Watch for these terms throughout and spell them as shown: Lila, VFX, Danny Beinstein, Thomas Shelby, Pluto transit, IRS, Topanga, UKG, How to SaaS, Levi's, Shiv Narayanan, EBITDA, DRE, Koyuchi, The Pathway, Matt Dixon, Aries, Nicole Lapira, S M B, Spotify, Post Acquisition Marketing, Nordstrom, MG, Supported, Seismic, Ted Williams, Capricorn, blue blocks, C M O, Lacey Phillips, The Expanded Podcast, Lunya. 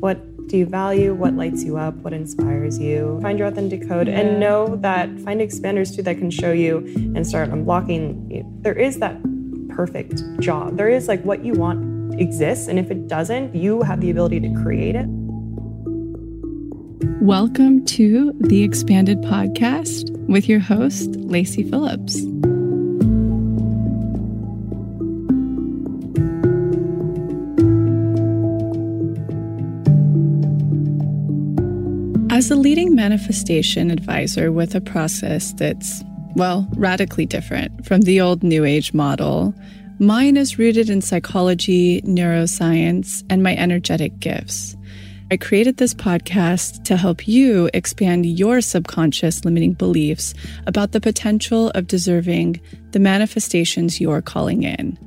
What do you value? What lights you up? What inspires you? Find your authentic code and know that, find expanders too that can show you and start unblocking. There is that perfect job. There is like what you want exists. And if it doesn't, you have the ability to create it. Welcome to The Expanded Podcast with your host, Lacey Phillips. As a leading manifestation advisor with a process that's, well, radically different from the old New Age model, mine is rooted in psychology, neuroscience, and my energetic gifts. I created this podcast to help you expand your subconscious limiting beliefs about the potential of deserving the manifestations you're calling in.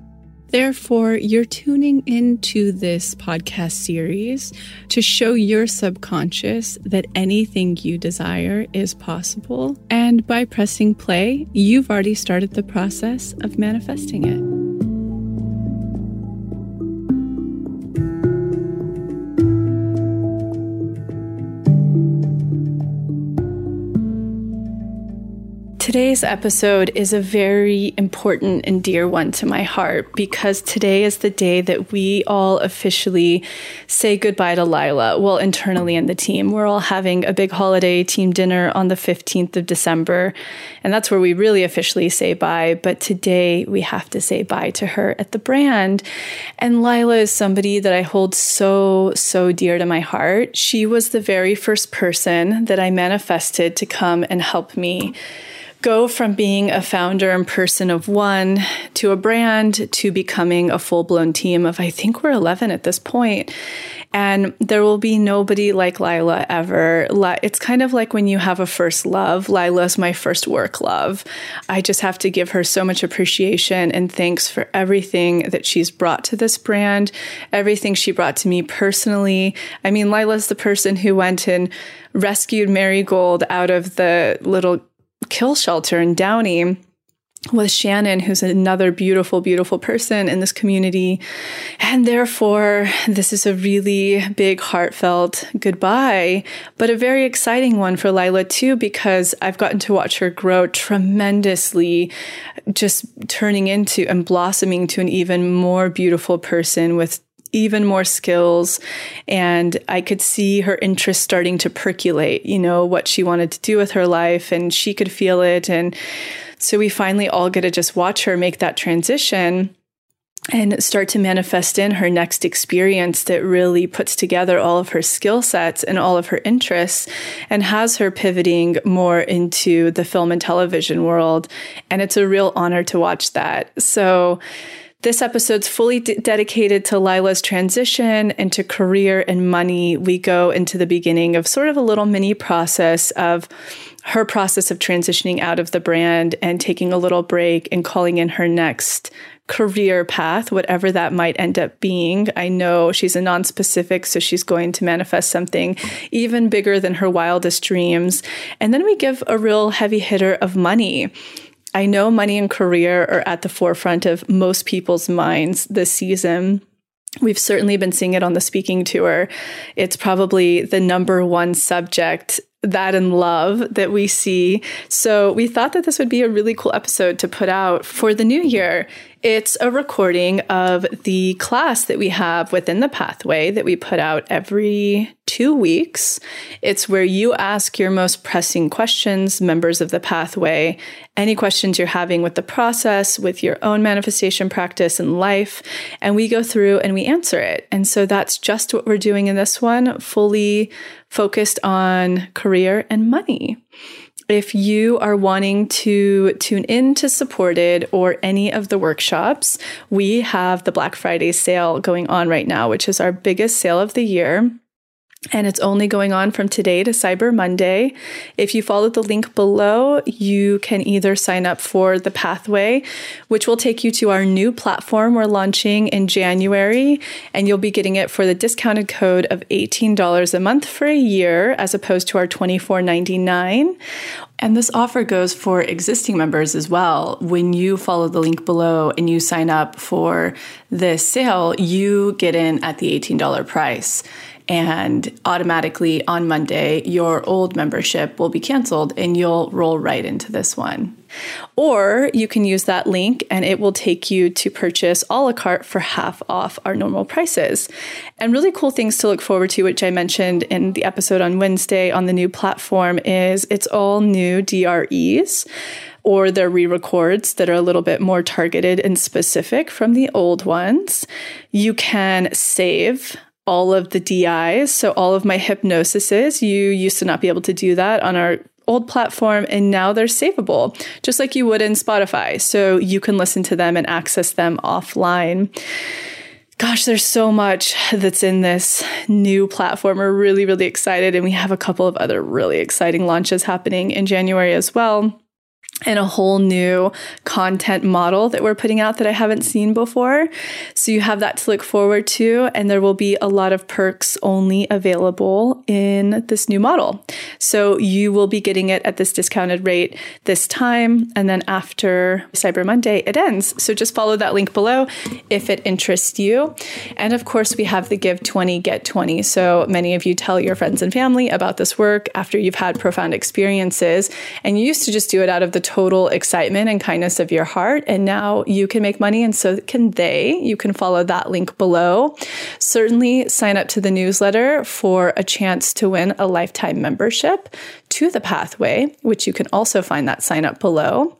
Therefore, you're tuning into this podcast series to show your subconscious that anything you desire is possible. And by pressing play, you've already started the process of manifesting it. Today's episode is a very important and dear one to my heart because today is the day that we all officially say goodbye to Lila. Well, internally in the team, we're all having a big holiday team dinner on the 15th of December, and that's where we really officially say bye. But today we have to say bye to her at the brand. And Lila is somebody that I hold so, so dear to my heart. She was the very first person that I manifested to come and help me go from being a founder and person of one to a brand to becoming a full-blown team of, I think we're 11 at this point. And there will be nobody like Lila ever. It's kind of like when you have a first love. Lila's my first work love. I just have to give her so much appreciation and thanks for everything that she's brought to this brand, everything she brought to me personally. I mean, Lila's the person who went and rescued Marigold out of the little kill shelter in Downey with Shannon, who's another beautiful, beautiful person in this community. And therefore, this is a really big, heartfelt goodbye, but a very exciting one for Lila too, because I've gotten to watch her grow tremendously, just turning into and blossoming to an even more beautiful person with even more skills. And I could see her interest starting to percolate, you know, what she wanted to do with her life, and she could feel it. And so we finally all get to just watch her make that transition and start to manifest in her next experience that really puts together all of her skill sets and all of her interests and has her pivoting more into the film and television world. And it's a real honor to watch that. So this episode's fully dedicated to Lila's transition into career and money. We go into the beginning of sort of a little mini process of her process of transitioning out of the brand and taking a little break and calling in her next career path, whatever that might end up being. I know she's a non-specific, so she's going to manifest something even bigger than her wildest dreams. And then we give a real heavy hitter of money. I know money and career are at the forefront of most people's minds this season. We've certainly been seeing it on the speaking tour. It's probably the number one subject, that and love, that we see. So we thought that this would be a really cool episode to put out for the new year. It's a recording of the class that we have within The Pathway that we put out every 2 weeks. It's where you ask your most pressing questions, members of The Pathway, any questions you're having with the process, with your own manifestation practice and life, and we go through and we answer it. And so that's just what we're doing in this one, fully focused on career and money. If you are wanting to tune in to Supported or any of the workshops, we have the Black Friday sale going on right now, which is our biggest sale of the year. And it's only going on from today to Cyber Monday. If you follow the link below, you can either sign up for The Pathway, which will take you to our new platform we're launching in January, and you'll be getting it for the discounted code of $18 a month for a year, as opposed to our $24.99. And this offer goes for existing members as well. When you follow the link below and you sign up for this sale, you get in at the $18 price. and automatically on Monday, your old membership will be canceled and you'll roll right into this one. Or you can use that link and it will take you to purchase a la carte for half off our normal prices. And really cool things to look forward to, which I mentioned in the episode on Wednesday on the new platform, is it's all new DREs, or their re-records that are a little bit more targeted and specific from the old ones. You can save all of the DIs. So all of my hypnosises, you used to not be able to do that on our old platform, and now they're savable, just like you would in Spotify. So you can listen to them and access them offline. Gosh, there's so much that's in this new platform. We're really, really excited. And we have a couple of other really exciting launches happening in January as well, and a whole new content model that we're putting out that I haven't seen before. So you have that to look forward to, and there will be a lot of perks only available in this new model. So you will be getting it at this discounted rate this time, and then after Cyber Monday, it ends. So just follow that link below if it interests you. And of course, we have the Give 20, Get 20. So many of you tell your friends and family about this work after you've had profound experiences, and you used to just do it out of the total excitement and kindness of your heart. And now you can make money, and so can they. You can follow that link below. Certainly sign up to the newsletter for a chance to win a lifetime membership to The Pathway, which you can also find that sign up below.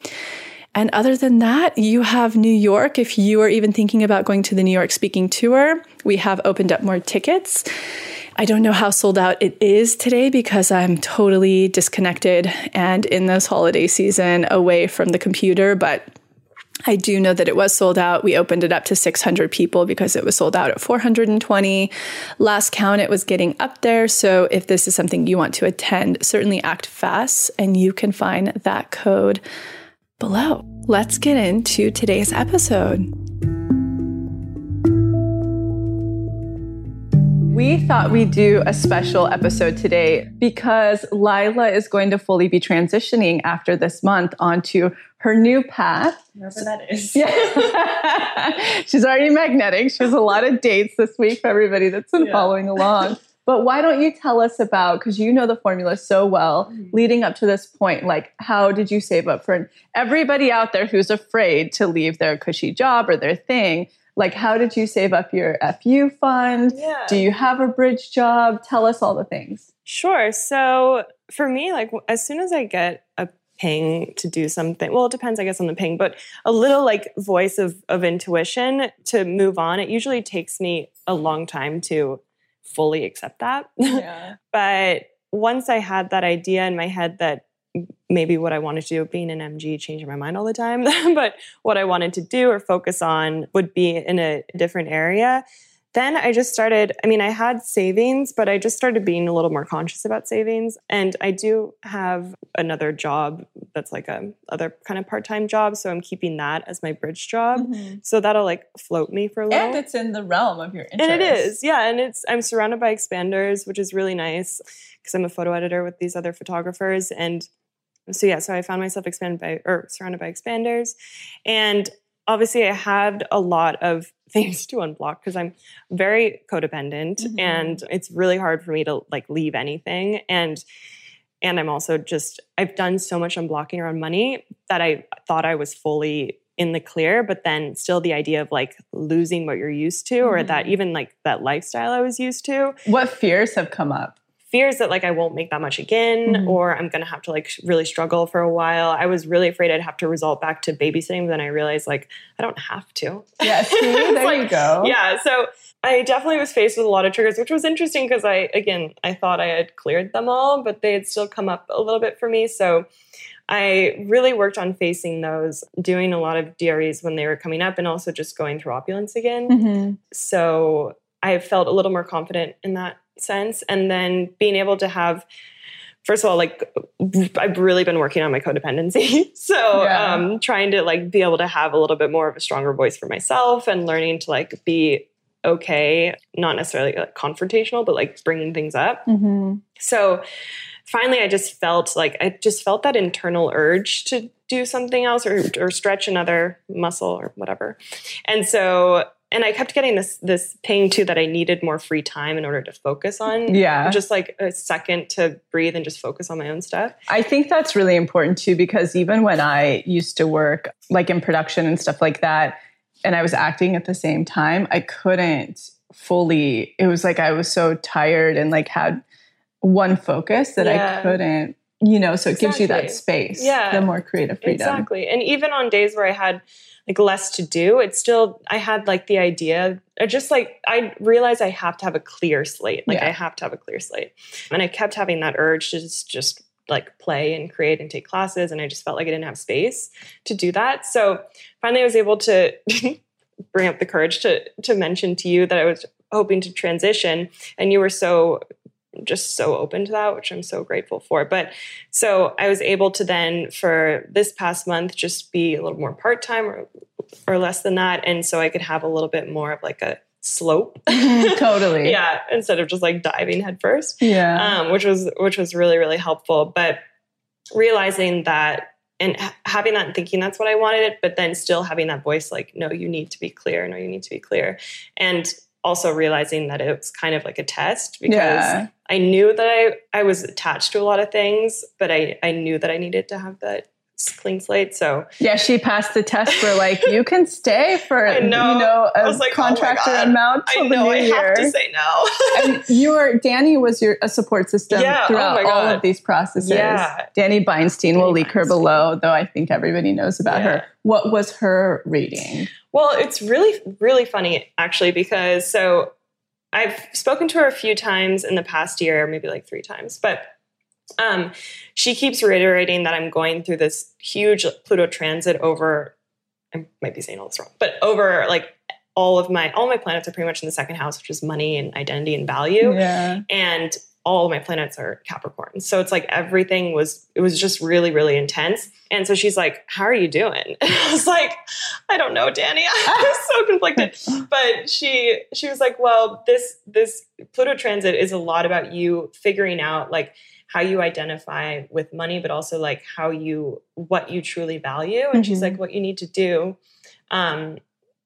And other than that, you have New York. If you are even thinking about going to the New York speaking tour, we have opened up more tickets. I don't know how sold out it is today because I'm totally disconnected and in this holiday season away from the computer, but I do know that it was sold out. We opened it up to 600 people because it was sold out at 420. Last count, it was getting up there. So if this is something you want to attend, certainly act fast, and you can find that code below. Let's get into today's episode. We thought we'd do a special episode today because Lila is going to fully be transitioning after this month onto her new path. Whatever that is. Yeah. She's already magnetic. She has a lot of dates this week for everybody that's been following along. But why don't you tell us about, because you know the formula so well, leading up to this point, like how did you save up for everybody out there who's afraid to leave their cushy job or their thing? Like, how did you save up your FU fund? Yeah. Do you have a bridge job? Tell us all the things. Sure. So for me, like as soon as I get a ping to do something, well, it depends, I guess, on the ping, but a little like voice of intuition to move on, it usually takes me a long time to fully accept that. Yeah. But once I had that idea in my head that maybe what I wanted to do, being an MG, changing my mind all the time, but what I wanted to do or focus on would be in a different area. Then I just started, I mean, I had savings, but I just started being a little more conscious about savings. And I do have another job that's like a other kind of part-time job. So I'm keeping that as my bridge job. Mm-hmm. So that'll like float me for a little. And it's in the realm of your interest. And it is. Yeah. And it's, I'm surrounded by expanders, which is really nice because I'm a photo editor with these other photographers. And so yeah, so I found myself surrounded by expanders. And obviously I had a lot of things to unblock because I'm very codependent, mm-hmm. and it's really hard for me to like leave anything. And I'm also just, I've done so much unblocking around money that I thought I was fully in the clear, but then still the idea of like losing what you're used to, or mm-hmm. that even like that lifestyle I was used to. What fears have come up? Fears that like I won't make that much again, mm-hmm. or I'm going to have to like really struggle for a while. I was really afraid I'd have to resort back to babysitting, but then I realized like I don't have to. Yeah, see, there like, you go. Yeah, so I definitely was faced with a lot of triggers, which was interesting because I thought I had cleared them all, but they had still come up a little bit for me. So I really worked on facing those, doing a lot of DREs when they were coming up, and also just going through opulence again. Mm-hmm. So I felt a little more confident in that sense. And then being able to have, first of all, like I've really been working on my codependency. So yeah. Trying to like be able to have a little bit more of a stronger voice for myself, and learning to like be okay, not necessarily like confrontational, but like bringing things up. Mm-hmm. So finally, I just felt that internal urge to do something else or stretch another muscle or whatever. And so And I kept getting this ping too, that I needed more free time in order to focus on. Yeah. Just like a second to breathe and just focus on my own stuff. I think that's really important too, because even when I used to work like in production and stuff like that, and I was acting at the same time, I couldn't fully, it was like I was so tired and like had one focus that I couldn't, you know, so it gives you that space, the more creative freedom. Exactly. And even on days where I had like less to do, it's still, I had like the idea, I just like, I realized I have to have a clear slate. Like I have to have a clear slate. And I kept having that urge to just like play and create and take classes. And I just felt like I didn't have space to do that. So finally I was able to bring up the courage to mention to you that I was hoping to transition, and you were so open to that, which I'm so grateful for. But so I was able to then for this past month, just be a little more part-time or less than that. And so I could have a little bit more of like a slope. Totally. Yeah. Instead of just like diving headfirst. Yeah. Which was really, really helpful, but realizing that and having that and thinking that's what I wanted it, but then still having that voice, like, no, you need to be clear. No, you need to be clear. And also realizing that it was kind of like a test, because I knew that I was attached to a lot of things, but I knew that I needed to have that clean slate. So yeah, she passed the test for like, you can stay for, a like, contractor amount. I know I have to say no. And Danny was a support system throughout all of these processes. Yeah. Danny Beinstein, we'll link her below, though I think everybody knows about her. What was her rating? Well, it's really, really funny actually, because so I've spoken to her a few times in the past year, maybe like 3 times, but she keeps reiterating that I'm going through this huge Pluto transit over, I might be saying all this wrong, but over like all my planets are pretty much in the second house, which is money and identity and value. Yeah. And all of my planets are Capricorn. So it's like everything it was just really, really intense. And so she's like, how are you doing? And I was like, I don't know, Danny. I was so conflicted. But she was like, well, this Pluto transit is a lot about you figuring out like how you identify with money, but also like what you truly value. And she's like, what you need to do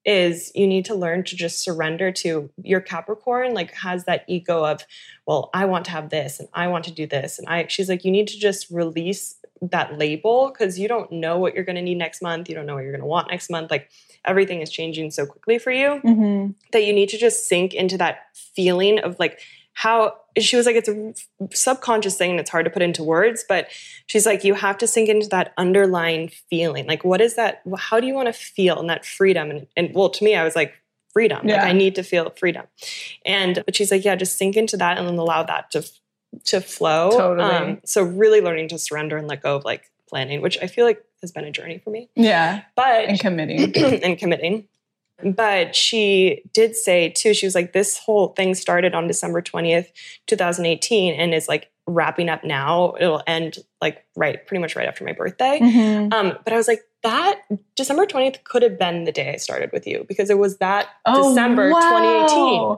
is you need to learn to just surrender to your Capricorn, like has that ego of, well, I want to have this and I want to do this. And she's like, you need to just release that label, because you don't know what you're going to need next month. You don't know what you're going to want next month. Like everything is changing so quickly for you that you need to just sink into that feeling of like, how she was like, it's a subconscious thing and it's hard to put into words, but she's like, you have to sink into that underlying feeling. Like, what is that? How do you want to feel? And that freedom. And well, to me, I was like, freedom. Yeah. Like I need to feel freedom. But she's like, yeah, just sink into that and then allow that to flow. Totally. So really learning to surrender and let go of like planning, which I feel like has been a journey for me. Yeah. But and committing. But she did say too, she was like, this whole thing started on December 20th, 2018, and is like wrapping up now. It'll end like pretty much right after my birthday. But I was like, that December 20th could have been the day I started with you, because it was that December 2018.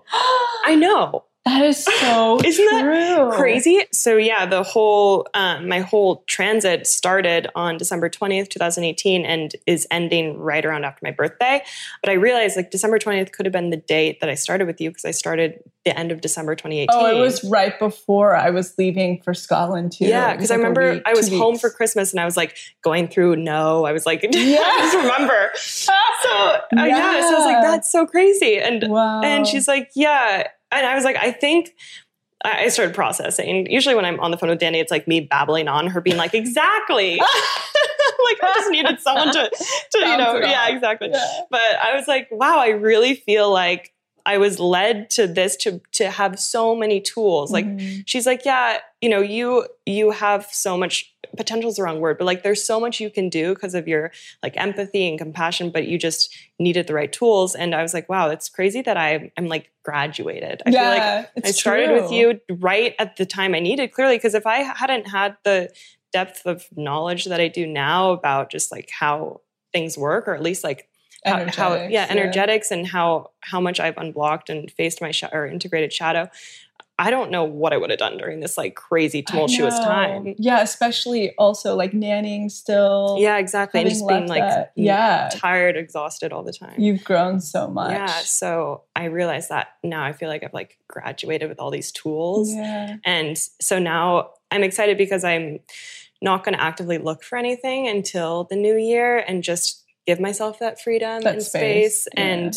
I know. That is so isn't true. That crazy? So yeah, the whole, my whole transit started on December 20th, 2018 and is ending right around after my birthday. But I realized like December 20th could have been the date that I started with you, because I started the end of December 2018. Oh, it was right before I was leaving for Scotland too. Yeah, because I remember I was home for Christmas and I was like going through I was like, I just remember. So so I was like, that's so crazy. And and she's like, yeah. And I was like, I think I started processing. Usually when I'm on the phone with Danny, it's like me babbling on, her being like, exactly. Like I just needed someone to yeah, exactly. Yeah. But I was like, wow, I really feel like I was led to this to have so many tools. Like she's like, yeah, you have so much potential is the wrong word, but like there's so much you can do because of your like empathy and compassion, but you just needed the right tools. And I was like, wow, it's crazy that I'm like graduated. I feel like I started with you right at the time I needed, clearly, because if I hadn't had the depth of knowledge that I do now about just like how things work, or at least like energetics and how much I've unblocked and faced my or integrated shadow, I don't know what I would have done during this like crazy tumultuous time. Yeah, especially also like nannying still. Yeah, exactly. And just being like tired, exhausted all the time. You've grown so much. Yeah, so I realized that now I feel like I've like graduated with all these tools. Yeah. And so now I'm excited because I'm not going to actively look for anything until the new year and just give myself that freedom and space and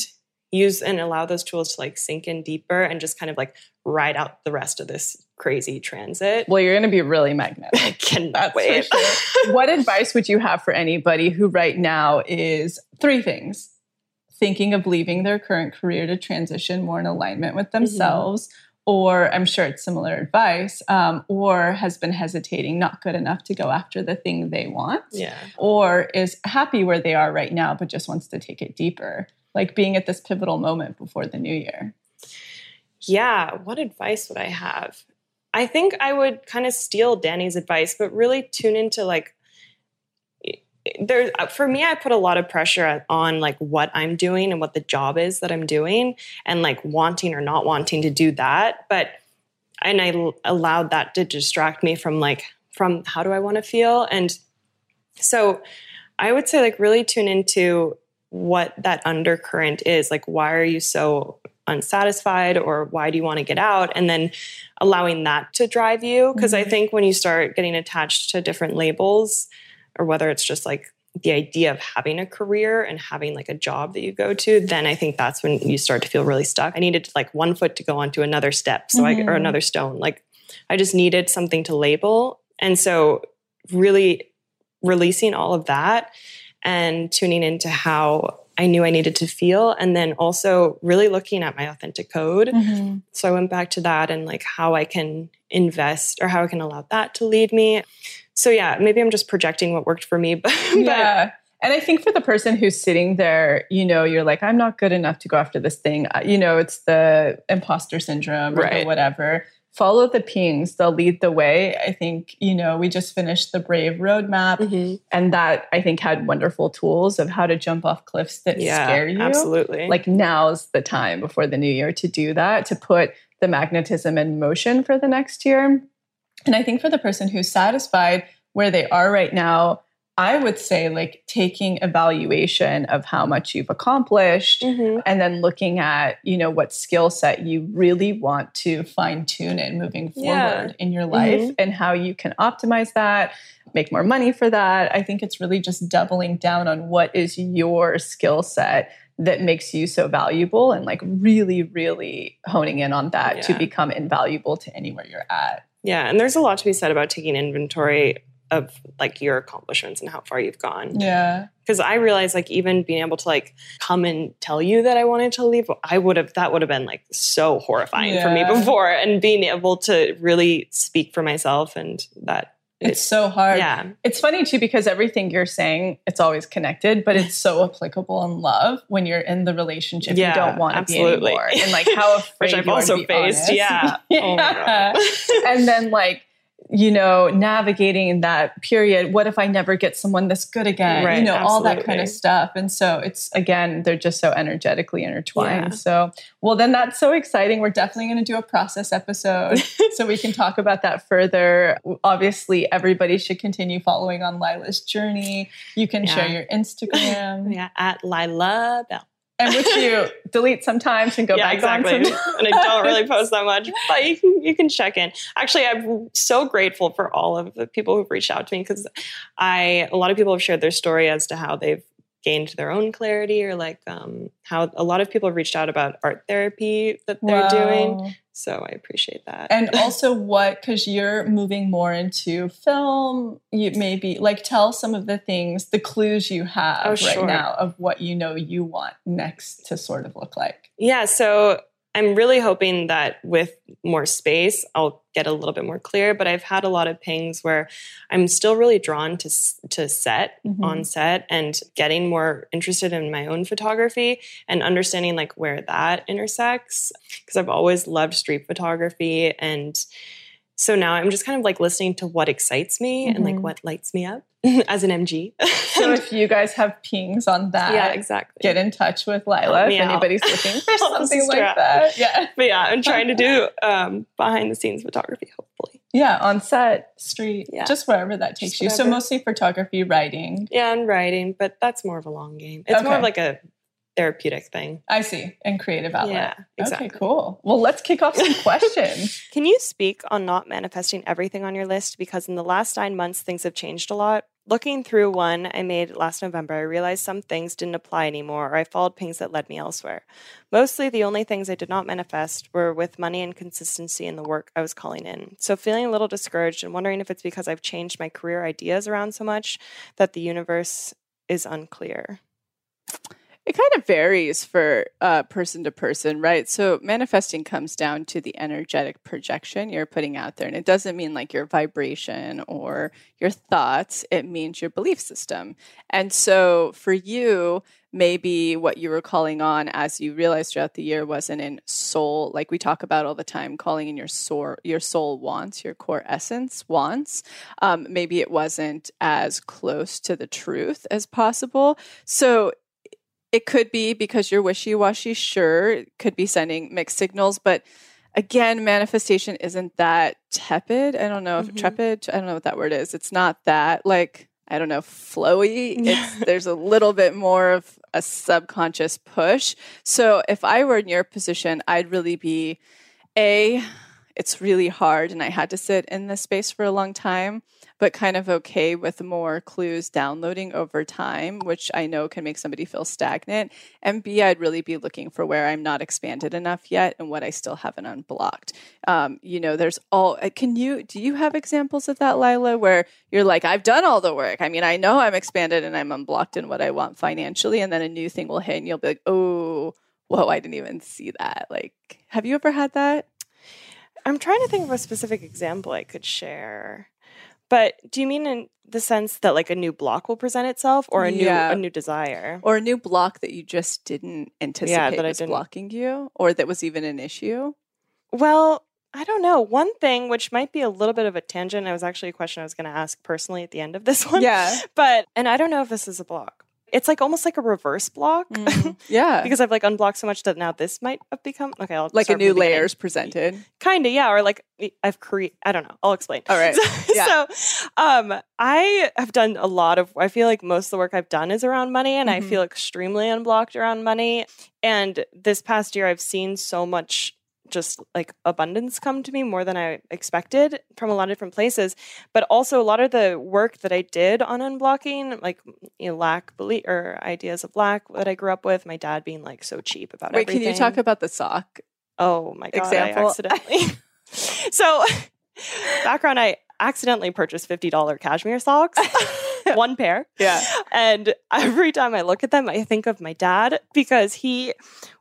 use and allow those tools to like sink in deeper and just kind of like ride out the rest of this crazy transit. Well, you're going to be really magnetic. I cannot wait. For sure. What advice would you have for anybody who right now is three things? Thinking of leaving their current career to transition more in alignment with themselves, or I'm sure it's similar advice, or has been hesitating, not good enough to go after the thing they want, or is happy where they are right now, but just wants to take it deeper. Like being at this pivotal moment before the new year. Yeah. What advice would I have? I think I would kind of steal Danny's advice, but really tune into like, for me, I put a lot of pressure on like what I'm doing and what the job is that I'm doing and like wanting or not wanting to do that. And I allowed that to distract me from how do I want to feel? And so I would say like really tune into what that undercurrent is. Like, why are you so unsatisfied or why do you want to get out? And then allowing that to drive you. Because I think when you start getting attached to different labels, or whether it's just like the idea of having a career and having like a job that you go to, then I think that's when you start to feel really stuck. I needed like one foot to go onto another step, or another stone. Like I just needed something to label. And so really releasing all of that and tuning into how I knew I needed to feel. And then also really looking at my authentic code. So I went back to that and like how I can invest or how I can allow that to lead me. So yeah, maybe I'm just projecting what worked for me. But yeah. And I think for the person who's sitting there, you know, you're like, I'm not good enough to go after this thing. You know, it's the imposter syndrome or the whatever. Follow the pings. They'll lead the way. I think, you know, we just finished the Brave Roadmap and that I think had wonderful tools of how to jump off cliffs that scare you. Absolutely. Like now's the time before the new year to do that, to put the magnetism in motion for the next year. And I think for the person who's satisfied where they are right now, I would say like taking evaluation of how much you've accomplished and then looking at, you know, what skill set you really want to fine tune in moving forward in your life and how you can optimize that, make more money for that. I think it's really just doubling down on what is your skill set that makes you so valuable and like really, really honing in on that to become invaluable to anywhere you're at. Yeah. And there's a lot to be said about taking inventory of like your accomplishments and how far you've gone. Yeah. Because I realized like even being able to like come and tell you that I wanted to leave, that would have been like so horrifying for me before. And being able to really speak for myself and that. It's so hard. Yeah. It's funny too, because everything you're saying, it's always connected, but it's so applicable in love when you're in the relationship you don't want to be anymore. And like how afraid Which I've also faced. Yeah. Oh my God. And then like, you know, navigating that period. What if I never get someone this good again? Right, you know, all that kind of stuff. And so it's, again, they're just so energetically intertwined. Yeah. So, well, then that's so exciting. We're definitely going to do a process episode so we can talk about that further. Obviously, everybody should continue following on Lila's journey. You can share your Instagram. At Lila Bell. And which you delete sometimes and go back on sometimes. And I don't really post that much, but you can check in. Actually, I'm so grateful for all of the people who've reached out to me because a lot of people have shared their story as to how they've gained their own clarity or like how a lot of people have reached out about art therapy that they're doing. So I appreciate that. And also because you're moving more into film, you maybe like tell some of the things, the clues you have now of what you know you want next to sort of look like. Yeah. So I'm really hoping that with more space, I'll get a little bit more clear, but I've had a lot of pings where I'm still really drawn to set on set and getting more interested in my own photography and understanding like where that intersects. Cause I've always loved street photography and So now I'm just kind of like listening to what excites me and like what lights me up as an MG. So if you guys have pings on that, get in touch with Lila if anybody's looking for something like that. Yeah. But yeah, I'm trying to do behind the scenes photography, hopefully. Yeah, on set, street, just wherever that takes you. So mostly photography, writing. Yeah, and writing, but that's more of a long game. It's more of like a therapeutic thing. I see. And creative outlet. Yeah, exactly. Okay, cool. Well, let's kick off some questions. Can you speak on not manifesting everything on your list? Because in the last 9 months, things have changed a lot. Looking through one I made last November, I realized some things didn't apply anymore, or I followed pings that led me elsewhere. Mostly the only things I did not manifest were with money and consistency in the work I was calling in. So feeling a little discouraged and wondering if it's because I've changed my career ideas around so much that the universe is unclear. It kind of varies for person to person, right? So manifesting comes down to the energetic projection you're putting out there. And it doesn't mean like your vibration or your thoughts. It means your belief system. And so for you, maybe what you were calling on as you realized throughout the year wasn't in soul, like we talk about all the time, calling in your soul wants, your core essence wants. Maybe it wasn't as close to the truth as possible. So it could be because you're wishy-washy, sure. It could be sending mixed signals. But again, manifestation isn't that tepid. I don't know if trepid, I don't know what that word is. It's not that, like, I don't know, flowy. It's, there's a little bit more of a subconscious push. So if I were in your position, I'd really be, A, it's really hard and I had to sit in this space for a long time, but kind of okay with more clues downloading over time, which I know can make somebody feel stagnant. And B, I'd really be looking for where I'm not expanded enough yet and what I still haven't unblocked. You know, there's all, do you have examples of that, Lila, where you're like, I've done all the work. I mean, I know I'm expanded and I'm unblocked in what I want financially. And then a new thing will hit and you'll be like, oh, whoa, I didn't even see that. Like, have you ever had that? I'm trying to think of a specific example I could share. But do you mean in the sense that like a new block will present itself, or a new desire? Or a new block that you just didn't anticipate blocking you, or that was even an issue? Well, I don't know. One thing, which might be a little bit of a tangent, it was actually a question I was going to ask personally at the end of this one. Yeah. But, and I don't know if this is a block. It's like almost like a reverse block. Mm, yeah. Because I've like unblocked so much that now this might have become, okay, I'll like a new layers presented. Kind of, yeah. Or like I've created, I don't know. I'll explain. All right. So I have done a lot of, I feel like most of the work I've done is around money, and I feel extremely unblocked around money. And this past year, I've seen so much just like abundance come to me more than I expected from a lot of different places. But also a lot of the work that I did on unblocking, like, you know, lack belief or ideas of lack that I grew up with, my dad being like so cheap about everything. Can you talk about the sock? Oh my God. Example. I accidentally. So background, I accidentally purchased $50 cashmere socks. One pair. Yeah. And every time I look at them, I think of my dad, because he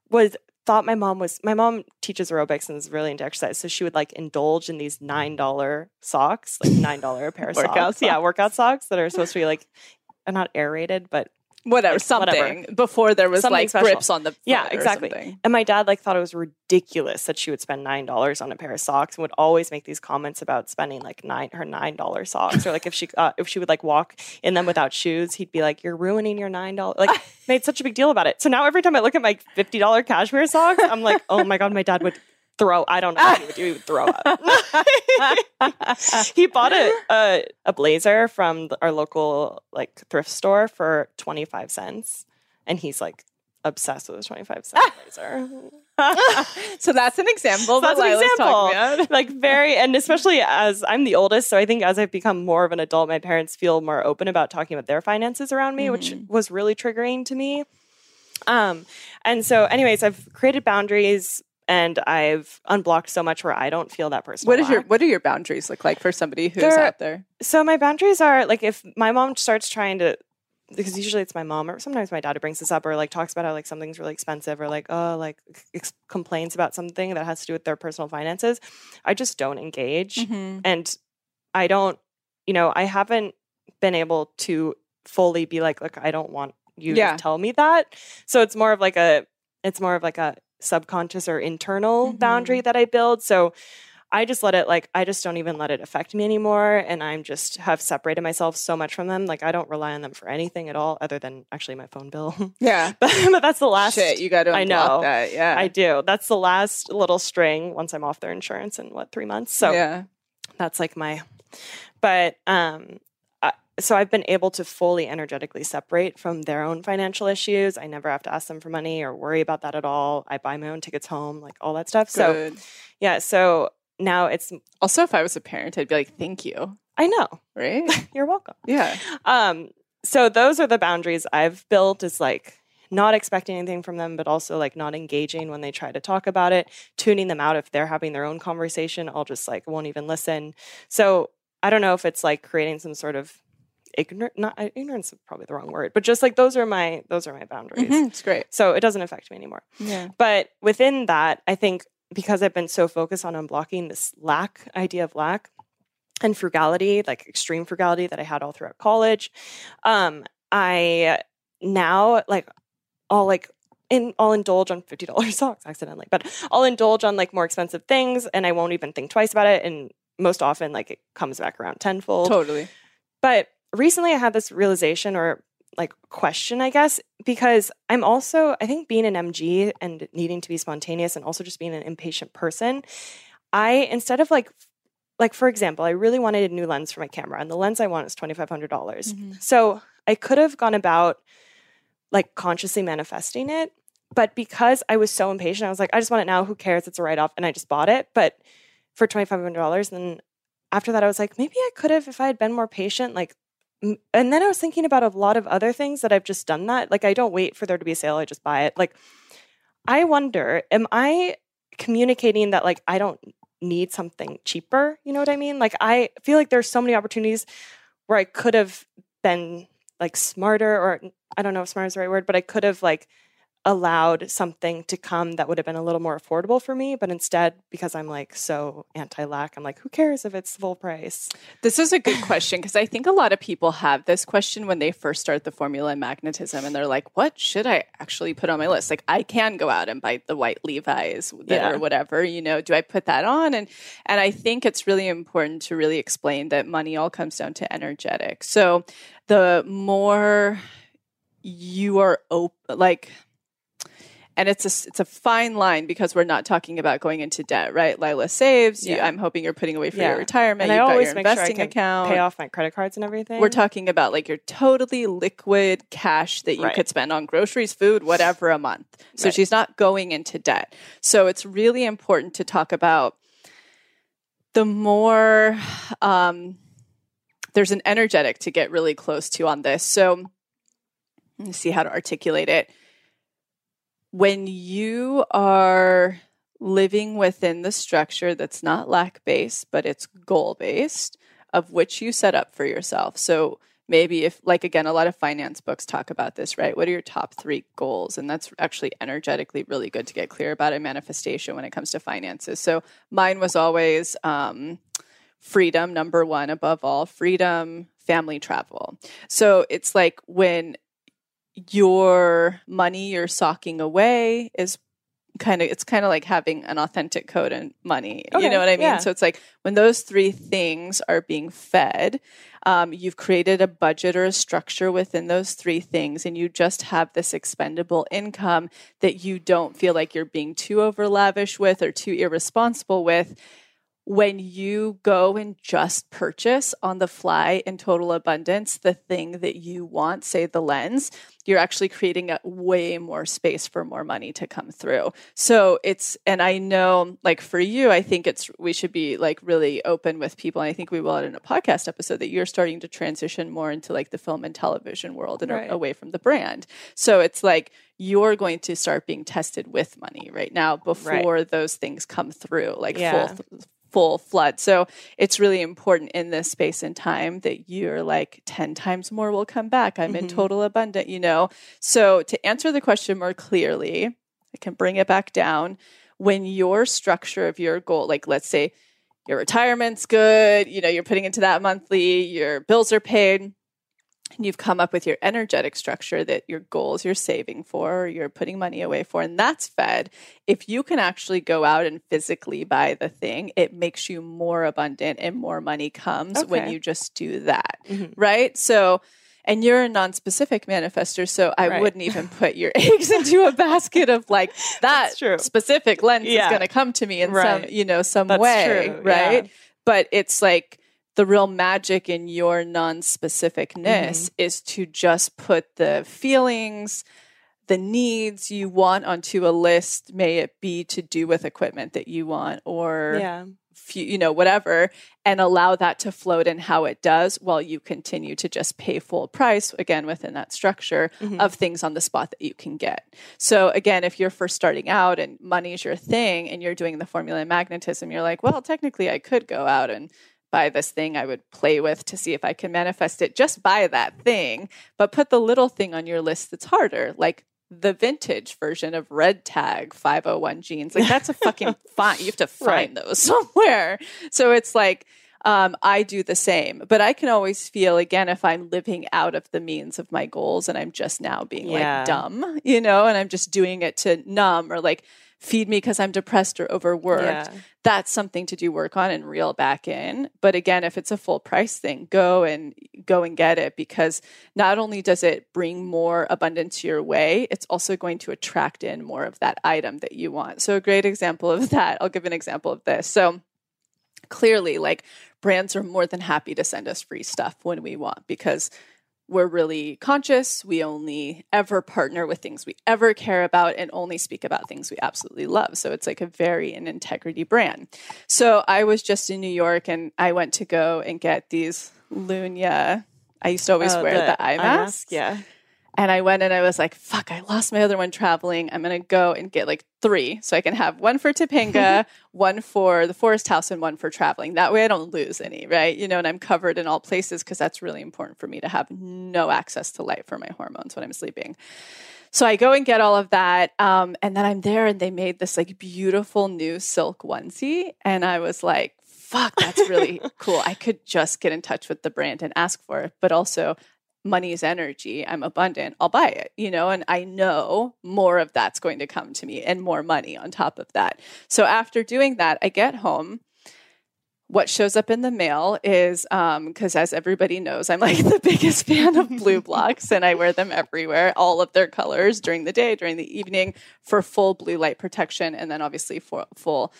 was thought my mom teaches aerobics and is really into exercise. So she would like indulge in these $9 socks, like $9 a pair of socks. Yeah, workout socks that are supposed to be like, not aerated, but whatever, like, something. Before there was something like special. Grips on the front. Yeah, exactly. Or something. And my dad like thought it was ridiculous that she would spend $9 on a pair of socks, and would always make these comments about spending like $9 socks, or like if she would like walk in them without shoes, he'd be like, "You're ruining your $9." Like made such a big deal about it. So now every time I look at my $50 cashmere socks, I'm like, oh my God, my dad would throw. I don't know what he would do. He would throw up. He bought a blazer from our local like thrift store for 25 cents, and he's like obsessed with a 25-cent blazer. So that's an example. That's an example. Like very, and especially as I'm the oldest, so I think as I've become more of an adult, my parents feel more open about talking about their finances around me, which was really triggering to me. And so, anyways, I've created boundaries. And I've unblocked so much where I don't feel that person. What do your boundaries look like for somebody who's out there? So my boundaries are like, if my mom starts trying to, because usually it's my mom or sometimes my dad who brings this up, or like talks about how like something's really expensive, or like, oh, like complains about something that has to do with their personal finances, I just don't engage. And I don't, you know, I haven't been able to fully be like, look, I don't want you to tell me that. So it's more of like a subconscious or internal boundary that I build. So I just let it, like, I just don't even let it affect me anymore. And I'm just have separated myself so much from them. Like, I don't rely on them for anything at all, other than actually my phone bill. Yeah. But that's the last. Shit, you got to unblock that. Yeah. I do. That's the last little string once I'm off their insurance in, 3 months? So yeah. That's like my, but, so I've been able to fully energetically separate from their own financial issues. I never have to ask them for money or worry about that at all. I buy my own tickets home, like all that stuff. Good. So yeah. So now it's also, if I was a parent, I'd be like, thank you. I know. Right. You're welcome. Yeah. So those are the boundaries I've built, is like not expecting anything from them, but also like not engaging when they try to talk about it, tuning them out. If they're having their own conversation, I'll just like, won't even listen. So I don't know if it's like creating some sort of ignorance is probably the wrong word, but just like those are my boundaries. Mm-hmm, it's great. So it doesn't affect me anymore. Yeah. But within that, I think because I've been so focused on unblocking this idea of lack and frugality, like extreme frugality that I had all throughout college, I now I'll indulge on $50 socks accidentally, but I'll indulge on like more expensive things and I won't even think twice about it. And most often like it comes back around tenfold. Totally. But recently I had this realization or like question, I guess, because I'm also, I think being an MG and needing to be spontaneous and also just being an impatient person, I, instead of like for example, I really wanted a new lens for my camera and the lens I want is $2,500. Mm-hmm. So I could have gone about like consciously manifesting it, but because I was so impatient, I was like, I just want it now. Who cares? It's a write-off. And I just bought it. But for $2,500, then after that, I was like, maybe I could have, if I had been more patient, like, and then I was thinking about a lot of other things that I've just done that. Like, I don't wait for there to be a sale. I just buy it. Like, I wonder, am I communicating that, like, I don't need something cheaper? You know what I mean? Like, I feel like there's so many opportunities where I could have been, like, smarter, or I don't know if smart is the right word, but I could have, like, allowed something to come that would have been a little more affordable for me. But instead, because I'm like so anti-lack, I'm like, who cares if it's full price? This is a good question, because I think a lot of people have this question when they first start the formula in magnetism and they're like, what should I actually put on my list? Like, I can go out and buy the white Levi's or whatever, you know, do I put that on? And I think it's really important to really explain that money all comes down to energetic. So the more you are open, like, and it's a fine line, because we're not talking about going into debt, right? Lila saves. Yeah. I'm hoping you're putting away for your retirement. And you've I always got your make investing sure I can account. Pay off my credit cards and everything. We're talking about like your totally liquid cash that you could spend on groceries, food, whatever a month. So she's not going into debt. So it's really important to talk about the more there's an energetic to get really close to on this. So let me see how to articulate it. When you are living within the structure that's not lack-based, but it's goal-based, of which you set up for yourself. So maybe if, like, again, a lot of finance books talk about this, right? What are your top 3 goals? And that's actually energetically really good to get clear about in manifestation when it comes to finances. So mine was always freedom, number one, above all. Freedom, family, travel. So it's like when your money you're socking away is kind of like having an authentic code in money. Okay. You know what I mean? Yeah. So it's like when those 3 things are being fed, you've created a budget or a structure within those 3 things, and you just have this expendable income that you don't feel like you're being too over lavish with or too irresponsible with. When you go and just purchase on the fly in total abundance the thing that you want, say the lens, you're actually creating a way more space for more money to come through. So it's, and I know, like for you, I think it's, we should be like really open with people. And I think we will in a podcast episode that you're starting to transition more into like the film and television world and away from the brand. So it's like, you're going to start being tested with money right now before those things come through, like full flood. So it's really important in this space and time that you're like 10 times more will come back. I'm in total abundant, you know? So to answer the question more clearly, I can bring it back down. When your structure of your goal, like let's say your retirement's good, you know, you're putting into that monthly, your bills are paid, you've come up with your energetic structure that your goals you're saving for, you're putting money away for, and that's fed. If you can actually go out and physically buy the thing, it makes you more abundant and more money comes when you just do that. Mm-hmm. Right? So, and you're a non-specific manifester, so I wouldn't even put your eggs into a basket of like that specific lens is going to come to me in some, you know, some way. True. Right. Yeah. But it's like, the real magic in your non-specificness is to just put the feelings, the needs you want onto a list, may it be to do with equipment that you want or, you know, whatever, and allow that to float in how it does while you continue to just pay full price, again, within that structure of things on the spot that you can get. So again, if you're first starting out and money's your thing and you're doing the formula in magnetism, you're like, well, technically I could go out and buy this thing I would play with to see if I can manifest it. Just buy that thing, but put the little thing on your list that's harder, like the vintage version of red tag 501 jeans. Like that's a fucking font. You have to find those somewhere. So it's like, I do the same, but I can always feel, again, if I'm living out of the means of my goals and I'm just now being like dumb, you know, and I'm just doing it to numb or like feed me because I'm depressed or overworked. Yeah. That's something to do work on and reel back in. But again, if it's a full price thing, go and get it, because not only does it bring more abundance your way, it's also going to attract in more of that item that you want. So a great example of that, I'll give an example of this. So clearly, like, brands are more than happy to send us free stuff when we want, because we're really conscious. We only ever partner with things we ever care about and only speak about things we absolutely love. So it's like a very in integrity brand. So I was just in New York and I went to go and get these Lunya. I used to always wear the eye mask. Yeah. And I went and I was like, fuck, I lost my other one traveling. I'm going to go and get like three. So I can have one for Topanga, one for the forest house, and one for traveling. That way I don't lose any, right? You know, and I'm covered in all places, because that's really important for me to have no access to light for my hormones when I'm sleeping. So I go and get all of that. And then I'm there and they made this like beautiful new silk onesie. And I was like, fuck, that's really cool. I could just get in touch with the brand and ask for it. But also, money is energy. I'm abundant. I'll buy it, you know, and I know more of that's going to come to me and more money on top of that. So after doing that, I get home. What shows up in the mail is, because as everybody knows, I'm like the biggest fan of blue blocks and I wear them everywhere, all of their colors during the day, during the evening, for full blue light protection. And then obviously for full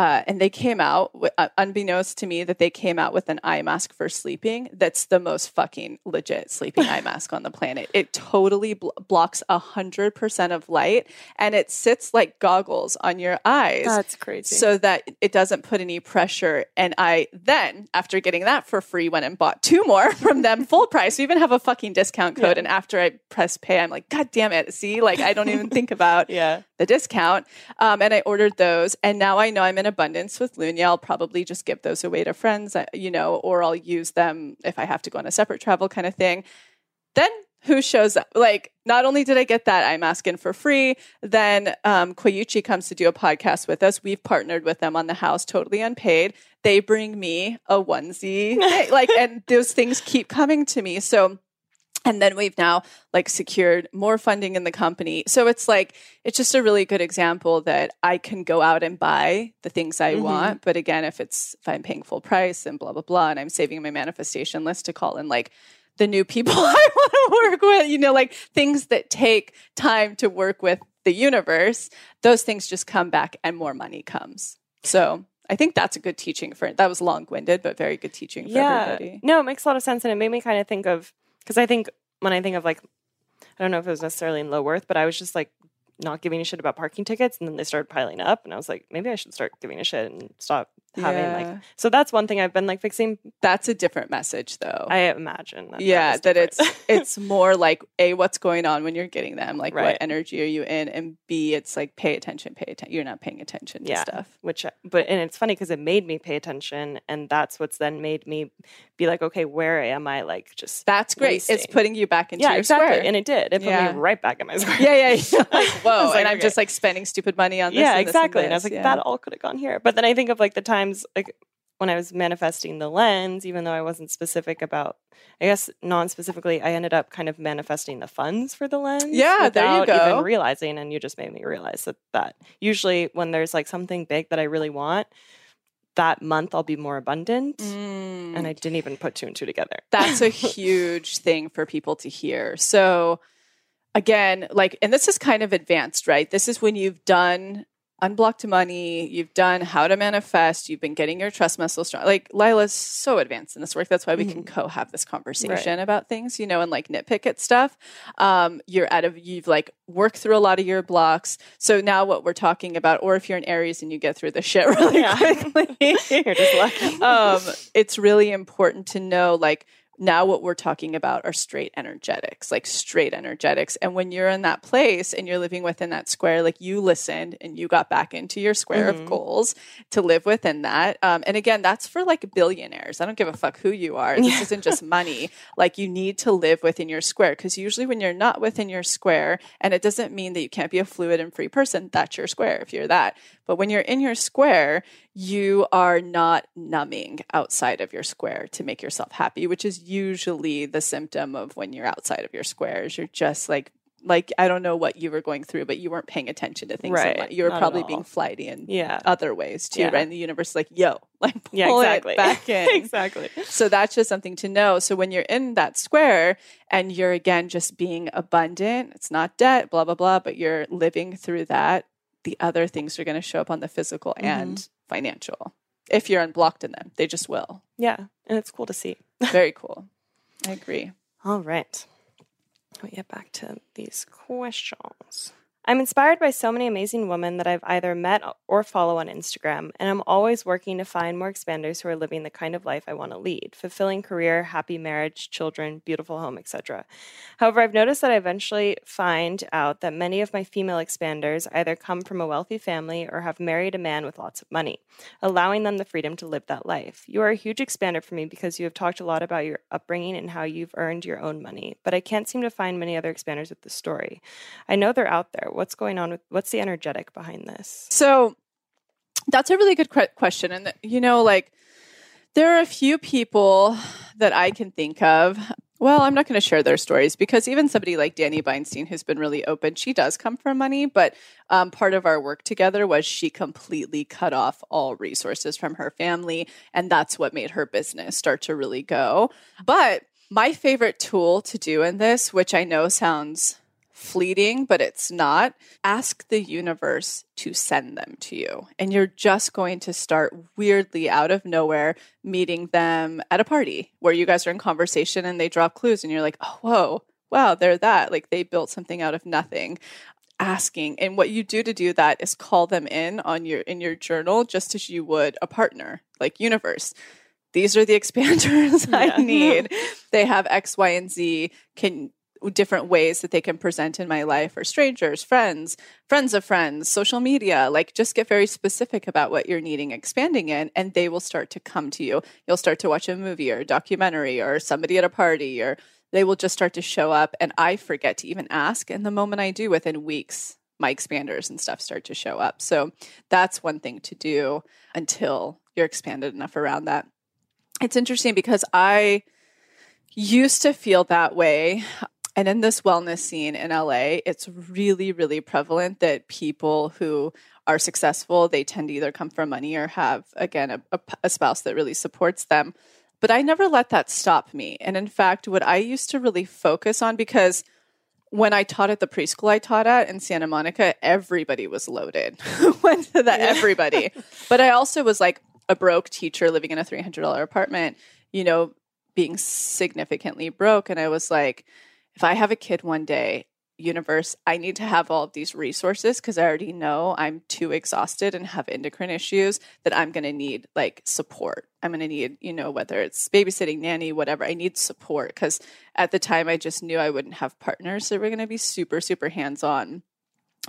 and they came out, unbeknownst to me, that they came out with an eye mask for sleeping that's the most fucking legit sleeping eye mask on the planet. It totally blocks 100% of light, and it sits like goggles on your eyes. That's crazy. So that it doesn't put any pressure. And I then, after getting that for free, went and bought two more from them full price. We even have a fucking discount code. Yeah. And after I press pay, I'm like, God damn it. See, like, I don't even think about the discount. And I ordered those. And now I know I'm in abundance with Lunya. I'll probably just give those away to friends, you know, or I'll use them if I have to go on a separate travel kind of thing. Then who shows up? Like, not only did I get that eye mask in for free, then Koyuchi comes to do a podcast with us. We've partnered with them on the house, totally unpaid. They bring me a onesie, like, and those things keep coming to me. So, and then we've now like secured more funding in the company. So it's like, it's just a really good example that I can go out and buy the things I want. But again, if I'm paying full price and blah, blah, blah, and I'm saving my manifestation list to call in like the new people I want to work with, you know, like things that take time to work with the universe, those things just come back and more money comes. So I think that's a good teaching for it. That was long-winded, but very good teaching for everybody. No, it makes a lot of sense. And it made me kind of think of, because I think when I think of like, I don't know if it was necessarily in low worth, but I was just like not giving a shit about parking tickets. And then they started piling up and I was like, maybe I should start giving a shit and stop having like, so that's one thing I've been like fixing. That's a different message though. I imagine. That it's more like A, what's going on when you're getting them? Like what energy are you in? And B, it's like, pay attention. You're not paying attention to stuff. And it's funny because it made me pay attention, and that's what's then made me be like, okay, where am I like just that's great. Wasting. It's putting you back into your square. And it did. It put me right back in my square. Yeah. Like, whoa. Like, and I'm just like spending stupid money on this. Yeah, and this exactly. And I was like, that all could have gone here. But then I think of like the times like when I was manifesting the lens, even though I wasn't specific about, I guess non-specifically, I ended up kind of manifesting the funds for the lens. Yeah, without there you go. Even realizing, and you just made me realize that usually when there's like something big that I really want, that month I'll be more abundant. Mm. And I didn't even put two and two together. That's a huge thing for people to hear. So again, like, and this is kind of advanced, right? This is when you've done Unblocked Money, you've done How to Manifest, you've been getting your trust muscle strong. Like, Lila's so advanced in this work. That's why we can have this conversation about things, you know, and like nitpick at stuff. You've like worked through a lot of your blocks. So now what we're talking about, or if you're an Aries and you get through the shit really quickly, you're just lucky. It's really important to know, like, now what we're talking about are straight energetics. And when you're in that place and you're living within that square, like you listened and you got back into your square of goals to live within that. And again, that's for like billionaires. I don't give a fuck who you are. This isn't just money. Like you need to live within your square, because usually when you're not within your square, and it doesn't mean that you can't be a fluid and free person, that's your square if you're that. But when you're in your square, you are not numbing outside of your square to make yourself happy, which is usually the symptom of when you're outside of your squares. You're just like I don't know what you were going through, but you weren't paying attention to things. Right. So much. You were not probably being flighty in other ways too, right? And the universe is like, yo, like pull it back in. Exactly. So that's just something to know. So when you're in that square and you're again just being abundant, it's not debt, blah, blah, blah, but you're living through that, the other things are going to show up on the physical and financial. If you're unblocked in them, they just will. Yeah. And it's cool to see. Very cool. I agree. All right. We get back to these questions. I'm inspired by so many amazing women that I've either met or follow on Instagram, and I'm always working to find more expanders who are living the kind of life I want to lead, fulfilling career, happy marriage, children, beautiful home, etc. However, I've noticed that I eventually find out that many of my female expanders either come from a wealthy family or have married a man with lots of money, allowing them the freedom to live that life. You are a huge expander for me because you have talked a lot about your upbringing and how you've earned your own money, but I can't seem to find many other expanders with this story. I know they're out there. What's going on with, what's the energetic behind this? So that's a really good question. And, you know, like there are a few people that I can think of. Well, I'm not going to share their stories because even somebody like Danny Beinstein, who's been really open, she does come from money, but part of our work together was she completely cut off all resources from her family. And that's what made her business start to really go. But my favorite tool to do in this, which I know sounds fleeting, but it's not. Ask the universe to send them to you. And you're just going to start weirdly out of nowhere meeting them at a party where you guys are in conversation and they drop clues and you're like, oh, whoa, wow, they're that. Like they built something out of nothing. Asking. And what you do to do that is call them in on your journal, just as you would a partner, like universe. These are the expanders I need. They have X, Y, and Z. Can different ways that they can present in my life, or strangers, friends, friends of friends, social media, like just get very specific about what you're needing expanding in, and they will start to come to you. You'll start to watch a movie or a documentary or somebody at a party, or they will just start to show up. And I forget to even ask. And the moment I do, within weeks, my expanders and stuff start to show up. So that's one thing to do until you're expanded enough around that. It's interesting because I used to feel that way. And in this wellness scene in LA, it's really, really prevalent that people who are successful, they tend to either come from money or have, again, a spouse that really supports them. But I never let that stop me. And in fact, what I used to really focus on, because when I taught at the preschool I taught at in Santa Monica, everybody was loaded. Went to that, everybody. But I also was like a broke teacher living in a $300 apartment, you know, being significantly broke. And I was like, if I have a kid one day, universe, I need to have all of these resources because I already know I'm too exhausted and have endocrine issues that I'm going to need like support. I'm going to need, you know, whether it's babysitting, nanny, whatever, I need support because at the time I just knew I wouldn't have partners that were going to be super, super hands-on.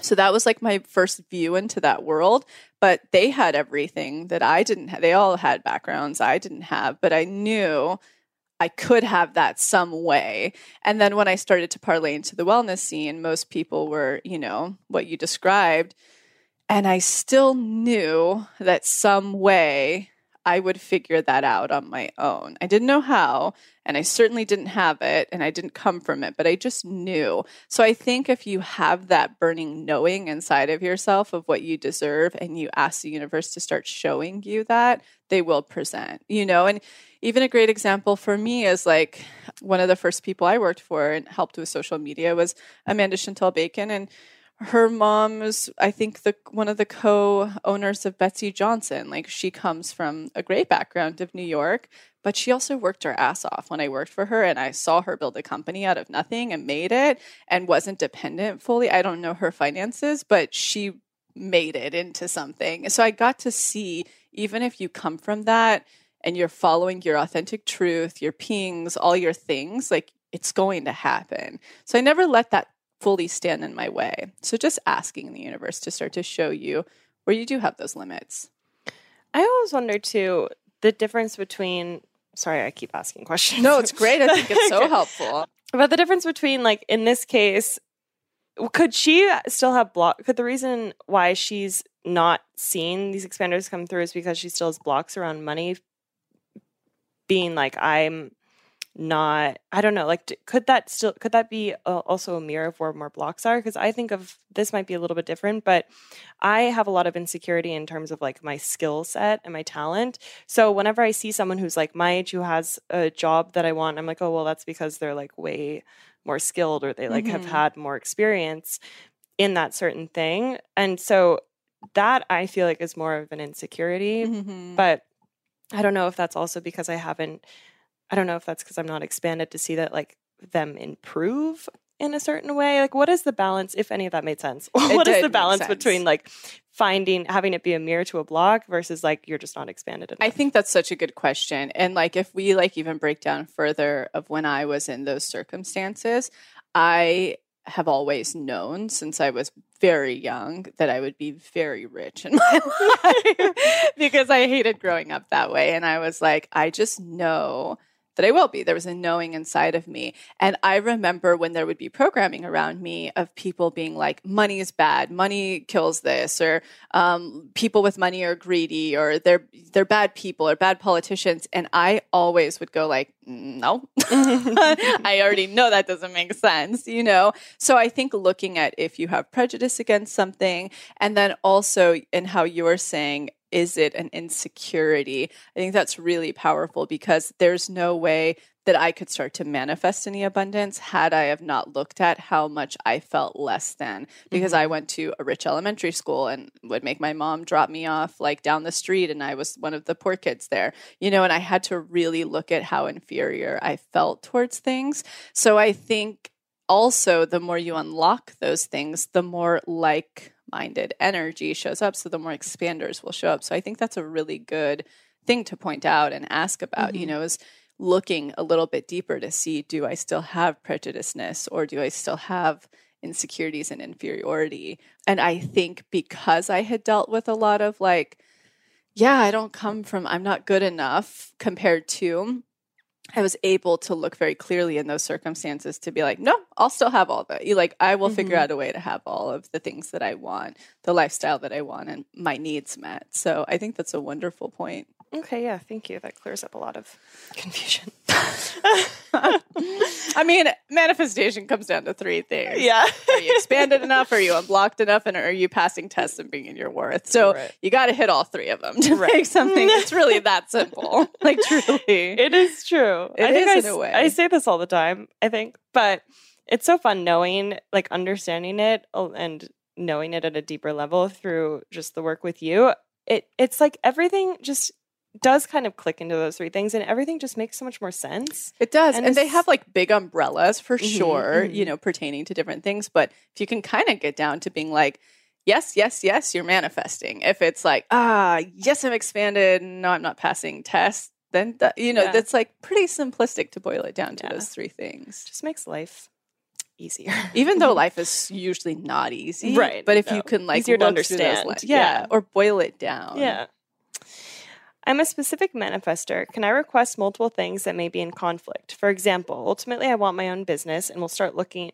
So that was like my first view into that world, but they had everything that I didn't have. They all had backgrounds I didn't have, but I knew I could have that some way. And then when I started to parlay into the wellness scene, most people were, you know, what you described. And I still knew that some way I would figure that out on my own. I didn't know how, and I certainly didn't have it, and I didn't come from it, but I just knew. So I think if you have that burning knowing inside of yourself of what you deserve, and you ask the universe to start showing you that, they will present, you know. And even a great example for me is like one of the first people I worked for and helped with social media was Amanda Chantal Bacon. And her mom is, I think, one of the co-owners of Betsey Johnson. Like, she comes from a great background of New York, but she also worked her ass off when I worked for her, and I saw her build a company out of nothing and made it and wasn't dependent fully. I don't know her finances, but she made it into something. So I got to see, even if you come from that and you're following your authentic truth, your pings, all your things, like, it's going to happen. So I never let that fully stand in my way. So just asking the universe to start to show you where you do have those limits. I always wonder too, the difference between, sorry, I keep asking questions. No, it's great. I think it's so helpful. But the difference between, like, in this case, could she still have blocks? Could the reason why she's not seen these expanders come through is because she still has blocks around money, being like, I'm not, I don't know, like, could that be also a mirror of where more blocks are? Because I think of this might be a little bit different, but I have a lot of insecurity in terms of, like, my skill set and my talent. So whenever I see someone who's like my age who has a job that I want, I'm like, oh, well, that's because they're, like, way more skilled, or they, like, have had more experience in that certain thing. And so that I feel like is more of an insecurity, but I don't know if that's also because I don't know if that's because I'm not expanded to see that, like, them improve in a certain way. Like, what is the balance, if any of that made sense? What is the balance between, like, finding, having it be a mirror to a block versus, like, you're just not expanded enough? I think that's such a good question. And, like, if we, like, even break down further of when I was in those circumstances, I have always known since I was very young that I would be very rich in my life because I hated growing up that way. And I was like, I just know that I will be. There was a knowing inside of me. And I remember when there would be programming around me of people being like, money is bad, money kills this, or people with money are greedy, or they're bad people or bad politicians. And I always would go like, no, I already know that doesn't make sense, you know? So I think looking at if you have prejudice against something, and then also in how you're saying, is it an insecurity? I think that's really powerful, because there's no way that I could start to manifest any abundance had I have not looked at how much I felt less than, because I went to a rich elementary school and would make my mom drop me off, like, down the street, and I was one of the poor kids there, you know, and I had to really look at how inferior I felt towards things. So I think also the more you unlock those things, the more like-minded energy shows up. So the more expanders will show up. So I think that's a really good thing to point out and ask about, you know, is looking a little bit deeper to see, do I still have prejudiceness, or do I still have insecurities and inferiority? And I think because I had dealt with a lot of, like, yeah, I don't come from, I'm not good enough compared to, I was able to look very clearly in those circumstances to be like, no, I'll still have all that. Like, I will figure out a way to have all of the things that I want, the lifestyle that I want, and my needs met. So I think that's a wonderful point. Okay, yeah, thank you. That clears up a lot of confusion. I mean, manifestation comes down to three things. Yeah. Are you expanded enough? Are you unblocked enough? And are you passing tests and being in your worth? So you got to hit all three of them to make something. It's really that simple. Like, truly. It is true. I think, in a way. I say this all the time, I think. But it's so fun knowing, like, understanding it and knowing it at a deeper level through just the work with you. It's like everything just does kind of click into those three things, and everything just makes so much more sense. It does. And they have, like, big umbrellas for sure, you know, pertaining to different things. But if you can kind of get down to being like, yes, yes, yes, you're manifesting. If it's like, yes, I'm expanded. No, I'm not passing tests. Then, you know, that's, like, pretty simplistic to boil it down to those three things. Just makes life easier. Even though life is usually not easy. Right. But if you can, like, easier to understand. Or boil it down. Yeah. I'm a specific manifester. Can I request multiple things that may be in conflict? For example, ultimately I want my own business, and we'll start working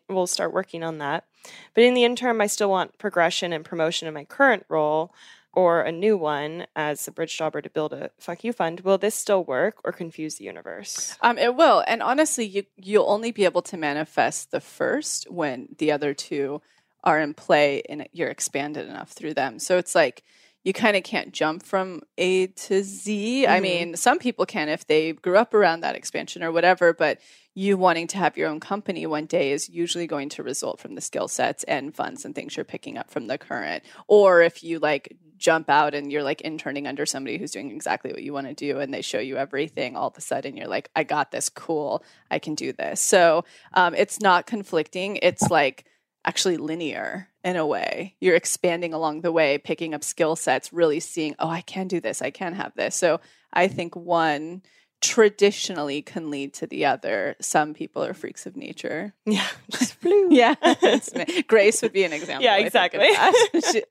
on that. But in the interim, I still want progression and promotion in my current role. or a new one as a bridge jobber to build a fuck you fund, will this still work or confuse the universe? It will. And honestly, you'll only be able to manifest the first when the other two are in play and you're expanded enough through them. So it's like you kind of can't jump from A to Z. Mm-hmm. I mean, some people can if they grew up around that expansion or whatever, but you wanting to have your own company one day is usually going to result from the skill sets and funds and things you're picking up from the current. Or if you like jump out and you're like interning under somebody who's doing exactly what you want to do and they show you everything, all of a sudden you're like, I got this, cool, I can do this. So it's not conflicting. It's like actually linear in a way. You're expanding along the way, picking up skill sets, really seeing, oh, I can do this, I can have this. So I think one traditionally can lead to the other. Some people are freaks of nature. Yeah. Just blue. Yeah. Grace would be an example. Yeah, exactly.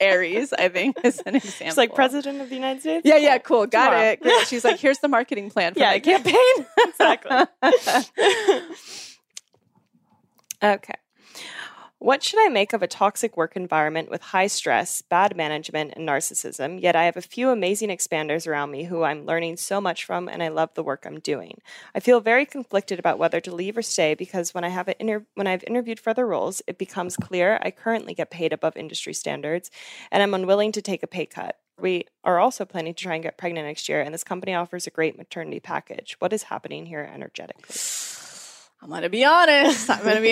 Aries, I think, is an example. She's like president of the United States. Yeah, yeah, cool. Got tomorrow. It. Great. She's like, here's the marketing plan for my campaign. Exactly. Okay. What should I make of a toxic work environment with high stress, bad management, and narcissism, yet I have a few amazing expanders around me who I'm learning so much from, and I love the work I'm doing. I feel very conflicted about whether to leave or stay because when I've interviewed for other roles, it becomes clear I currently get paid above industry standards, and I'm unwilling to take a pay cut. We are also planning to try and get pregnant next year, and this company offers a great maternity package. What is happening here energetically? I'm going to be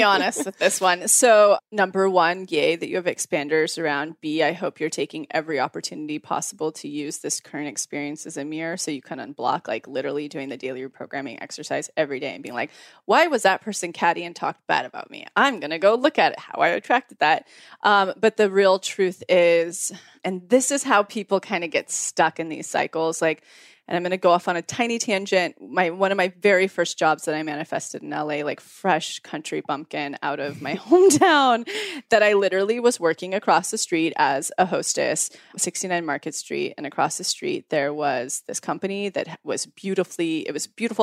honest with this one. So number one, yay that you have expanders around. B, I hope you're taking every opportunity possible to use this current experience as a mirror so you can unblock, like literally doing the daily reprogramming exercise every day and being like, why was that person catty and talked bad about me? I'm going to go look at it, how I attracted that. But the real truth is, and this is how people kind of get stuck in these cycles, like, and I'm going to go off on a tiny tangent. One of my very first jobs that I manifested in LA, like fresh country bumpkin out of my hometown, that I literally was working across the street as a hostess, 69 Market Street. And across the street, there was this company that was beautiful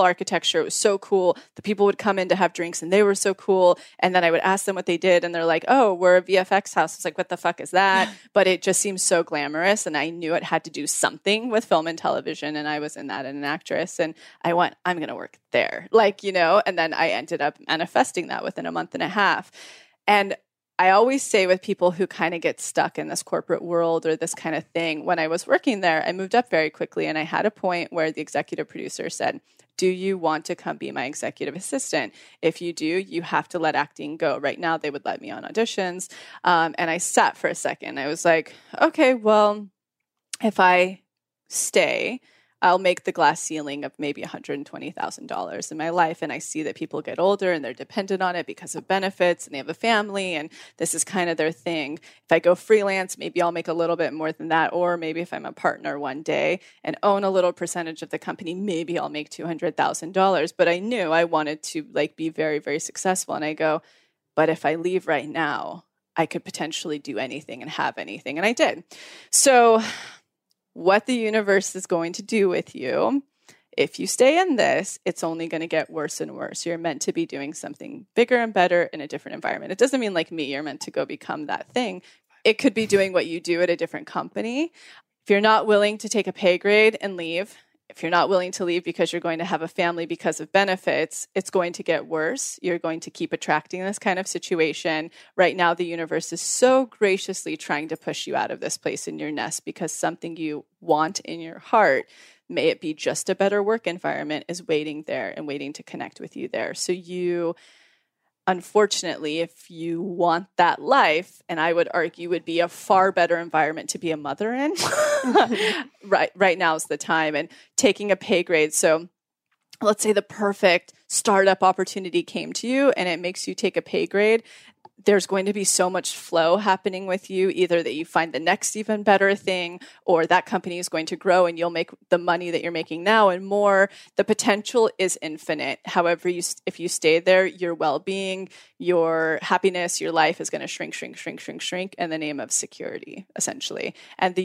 architecture. It was so cool. The people would come in to have drinks and they were so cool. And then I would ask them what they did. And they're like, oh, we're a VFX house. It's like, what the fuck is that? But it just seemed so glamorous. And I knew it had to do something with film and television. And I was in that and an actress, and I'm going to work there. Like, you know, and then I ended up manifesting that within a month and a half. And I always say with people who kind of get stuck in this corporate world or this kind of thing, when I was working there, I moved up very quickly. And I had a point where the executive producer said, do you want to come be my executive assistant? If you do, you have to let acting go. Right now, they would let me on auditions. And I sat for a second. I was like, okay, well, if I stay, I'll make the glass ceiling of maybe $120,000 in my life. And I see that people get older and they're dependent on it because of benefits and they have a family and this is kind of their thing. If I go freelance, maybe I'll make a little bit more than that. Or maybe if I'm a partner one day and own a little percentage of the company, maybe I'll make $200,000. But I knew I wanted to like be very, very successful. And I go, but if I leave right now, I could potentially do anything and have anything. And I did. So what the universe is going to do with you, if you stay in this, it's only going to get worse and worse. You're meant to be doing something bigger and better in a different environment. It doesn't mean like me, you're meant to go become that thing. It could be doing what you do at a different company. If you're not willing to take a pay grade and leave, if you're not willing to leave because you're going to have a family because of benefits, it's going to get worse. You're going to keep attracting this kind of situation. Right now, the universe is so graciously trying to push you out of this place in your nest because something you want in your heart, may it be just a better work environment, is waiting there and waiting to connect with you there. So you, unfortunately, if you want that life, and I would argue would be a far better environment to be a mother in, right now is the time. And taking a pay grade. So let's say the perfect startup opportunity came to you and it makes you take a pay grade. There's going to be so much flow happening with you, either that you find the next even better thing, or that company is going to grow and you'll make the money that you're making now and more. The potential is infinite. However, if you stay there, your well-being, your happiness, your life is going to shrink in the name of security, essentially. And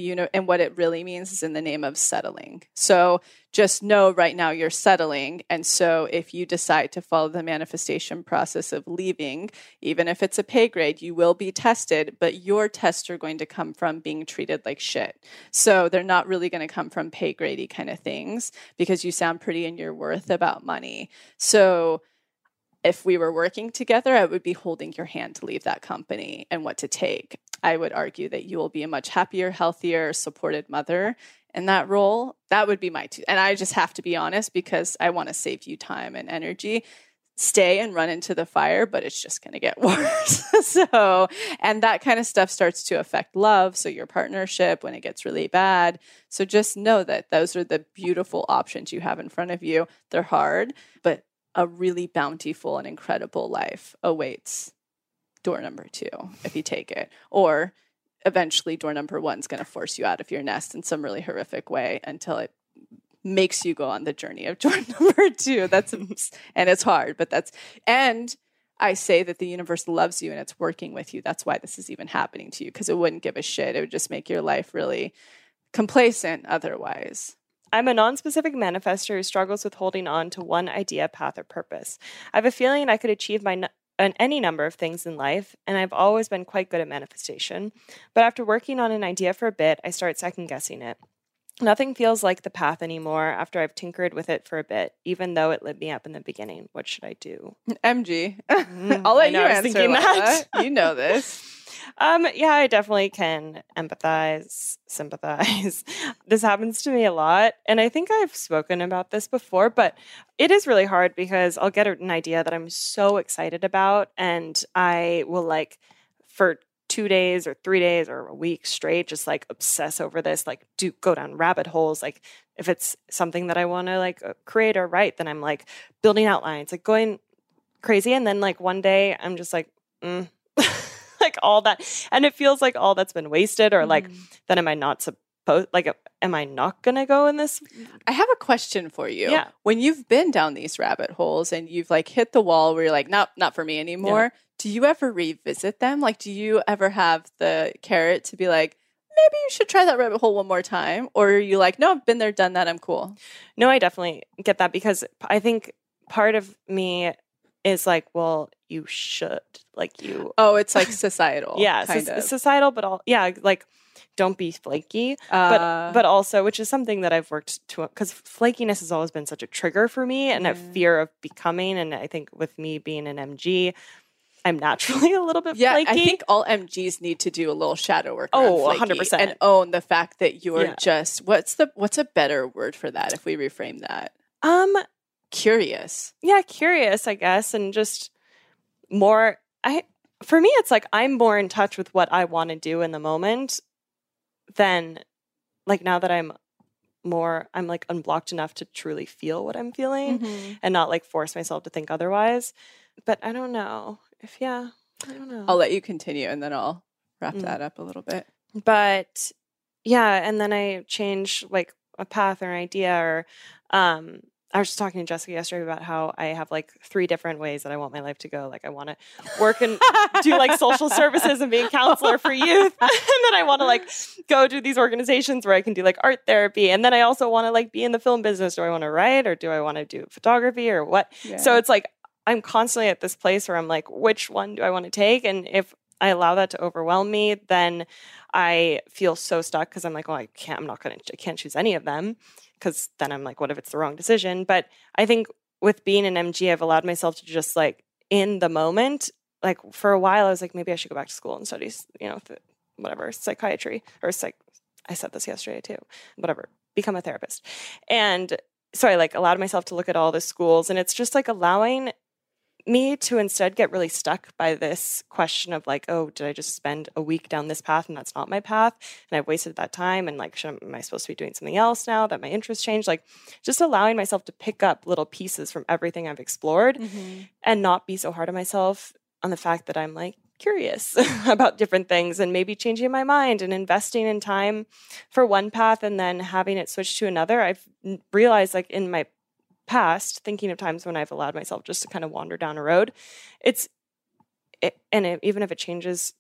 what it really means is in the name of settling. So Just know right now you're settling. And so if you decide to follow the manifestation process of leaving, even if it's a pay grade, you will be tested, but your tests are going to come from being treated like shit. So they're not really going to come from pay grade-y kind of things because you sound pretty and you're worth about money. So if we were working together, I would be holding your hand to leave that company and what to take. I would argue that you will be a much happier, healthier, supported mother in that role. That would be my two. And I just have to be honest because I want to save you time and energy. Stay and run into the fire, but it's just going to get worse. So, and that kind of stuff starts to affect love. So your partnership when it gets really bad. So just know that those are the beautiful options you have in front of you. They're hard, but a really bountiful and incredible life awaits door number two if you take it. Or eventually door number one is going to force you out of your nest in some really horrific way until it makes you go on the journey of door number two. And it's hard, but and I say that the universe loves you and it's working with you. That's why this is even happening to you, because it wouldn't give a shit. It would just make your life really complacent otherwise. I'm a non-specific manifester who struggles with holding on to one idea, path, or purpose. I have a feeling I could achieve any number of things in life, and I've always been quite good at manifestation. But after working on an idea for a bit, I start second-guessing it. Nothing feels like the path anymore after I've tinkered with it for a bit, even though it lit me up in the beginning. What should I do? MG. I'll let you answer that. You know this. Yeah, I definitely can empathize, sympathize. This happens to me a lot. And I think I've spoken about this before, but it is really hard because I'll get an idea that I'm so excited about. And I will for 2 days or 3 days or a week straight, just obsess over this, go down rabbit holes. If it's something that I want to create or write, then I'm building outlines, going crazy. And then one day I'm just all that, and it feels like all that's been wasted, or then am I not supposed? Am I not gonna go in this? I have a question for you. Yeah. When you've been down these rabbit holes and you've hit the wall where you're not for me anymore. Yeah. Do you ever revisit them? Do you ever have the carrot to be maybe you should try that rabbit hole one more time, or are you no, I've been there, done that, I'm cool? No, I definitely get that because I think part of me is well, you should. Oh, it's societal. Yeah, societal, but all, yeah, don't be flaky. But also, which is something that I've worked to, because flakiness has always been such a trigger for me and a fear of becoming. And I think with me being an MG, I'm naturally a little bit flaky. I think all MGs need to do a little shadow work. Oh, 100%. And own the fact that you're just, what's a better word for that if we reframe that? Curious. Yeah, curious, I guess. And just more, for me, it's I'm more in touch with what I want to do in the moment than now that I'm more, I'm unblocked enough to truly feel what I'm feeling and not force myself to think otherwise. But I don't know if, I don't know. I'll let you continue and then I'll wrap that up a little bit. But and then I change a path or an idea or, I was just talking to Jessica yesterday about how I have 3 different ways that I want my life to go. I want to work and do social services and be a counselor for youth. And then I want to go to these organizations where I can do art therapy. And then I also want to be in the film business. Do I want to write or do I want to do photography or what? Yeah. So it's I'm constantly at this place where I'm which one do I want to take? And if I allow that to overwhelm me, then I feel so stuck because I'm well, I can't choose any of them because then I'm what if it's the wrong decision? But I think with being an MG, I've allowed myself to just in the moment, for a while I was maybe I should go back to school and study, whatever, psychiatry or I said this yesterday too, whatever, become a therapist. And so I allowed myself to look at all the schools and it's just allowing me to instead get really stuck by this question of oh, did I just spend a week down this path and that's not my path and I've wasted that time and am I supposed to be doing something else now that my interests changed? Just allowing myself to pick up little pieces from everything I've explored and not be so hard on myself on the fact that I'm curious about different things and maybe changing my mind and investing in time for one path and then having it switch to another. I've realized in my past, thinking of times when I've allowed myself just to kind of wander down a road, even if it changes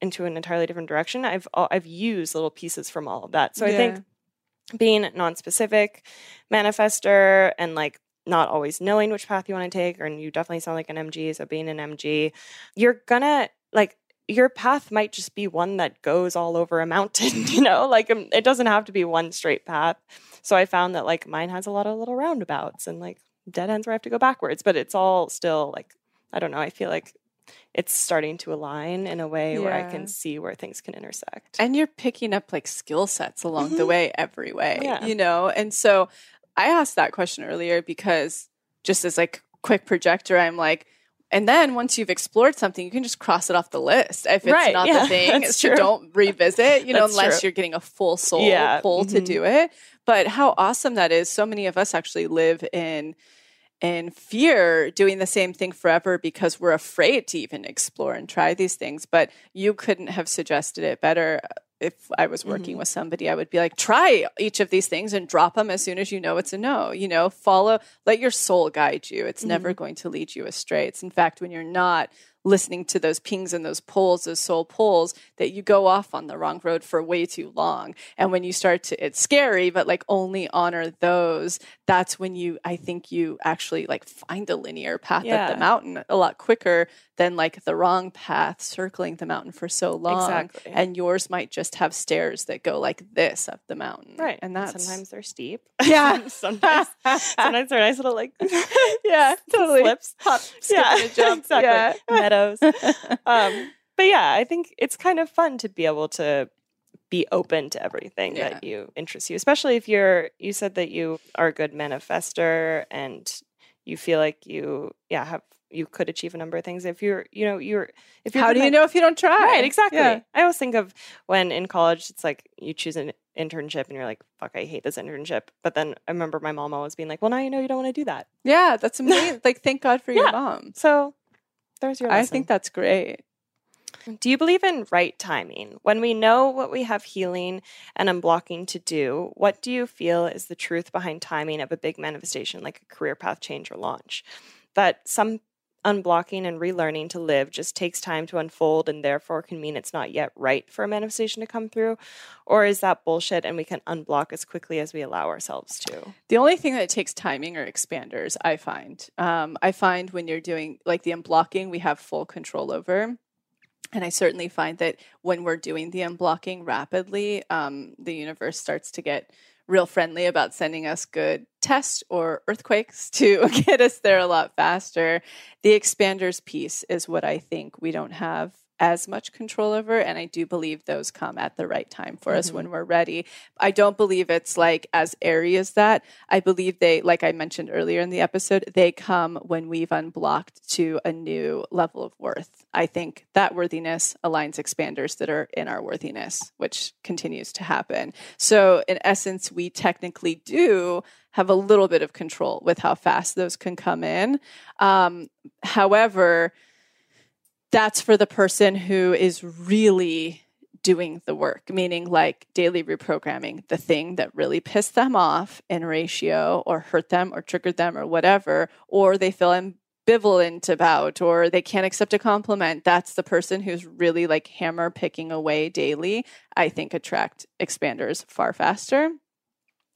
into an entirely different direction, I've used little pieces from all of that. So I think being nonspecific, manifester, and like not always knowing which path you want to take. And you definitely sound like an MG. So being an MG, you're gonna like, your path might just be one that goes all over a mountain, you know, like it doesn't have to be one straight path. So I found that like mine has a lot of little roundabouts and like dead ends where I have to go backwards, but it's all still like, I don't know. I feel like it's starting to align in a way where I can see where things can intersect. And you're picking up like skill sets along the way, every way, you know? And so I asked that question earlier because just as like quick projector, I'm like, and then once you've explored something, you can just cross it off the list if it's not the thing. So don't revisit, you know, unless you're getting a full soul pull to do it. But how awesome that is. So many of us actually live in fear doing the same thing forever because we're afraid to even explore and try these things. But you couldn't have suggested it better. If I was working with somebody, I would be like, try each of these things and drop them as soon as you know it's a no. You know, follow, let your soul guide you. It's never going to lead you astray. It's in fact, when you're not listening to those pings and those pulls, those soul pulls, that you go off on the wrong road for way too long. And when you start to, it's scary, but like only honor those. That's when you, I think you actually like find a linear path at the mountain a lot quicker than like the wrong path circling the mountain for so long. Exactly. And yours might just have stairs that go like this up the mountain. Right. And that's sometimes they're steep. Yeah. sometimes they're nice little like totally slips, hop, skip and a jump. Exactly. Yeah. But yeah, I think it's kind of fun to be able to be open to everything that you interests you, especially if you're, you said that you are a good manifester and you feel like you, you could achieve a number of things if you're, you know, you're, if you're, how do you know if you don't try? Right, exactly. Yeah. I always think of when in college, it's like you choose an internship and you're like, fuck, I hate this internship. But then I remember my mom always being like, well, now you know you don't want to do that. Yeah, that's amazing. Like, thank God for your mom. So there's your lesson. I think that's great. Do you believe in right timing? When we know what we have healing and unblocking to do, what do you feel is the truth behind timing of a big manifestation, like a career path change or launch? That some unblocking and relearning to live just takes time to unfold and therefore can mean it's not yet right for a manifestation to come through? Or is that bullshit and we can unblock as quickly as we allow ourselves to? The only thing that takes timing are expanders, I find. I find when you're doing like the unblocking, we have full control over. And I certainly find that when we're doing the unblocking rapidly, the universe starts to get real friendly about sending us good tests or earthquakes to get us there a lot faster. The expanders piece is what I think we don't have as much control over. And I do believe those come at the right time for us when we're ready. I don't believe it's like as airy as that. I believe they, like I mentioned earlier in the episode, they come when we've unblocked to a new level of worth. I think that worthiness aligns expanders that are in our worthiness, which continues to happen. So in essence, we technically do have a little bit of control with how fast those can come in. However, that's for the person who is really doing the work, meaning like daily reprogramming, the thing that really pissed them off in ratio or hurt them or triggered them or whatever, or they feel ambivalent about, or they can't accept a compliment. That's the person who's really like hammer picking away daily, I think attract expanders far faster.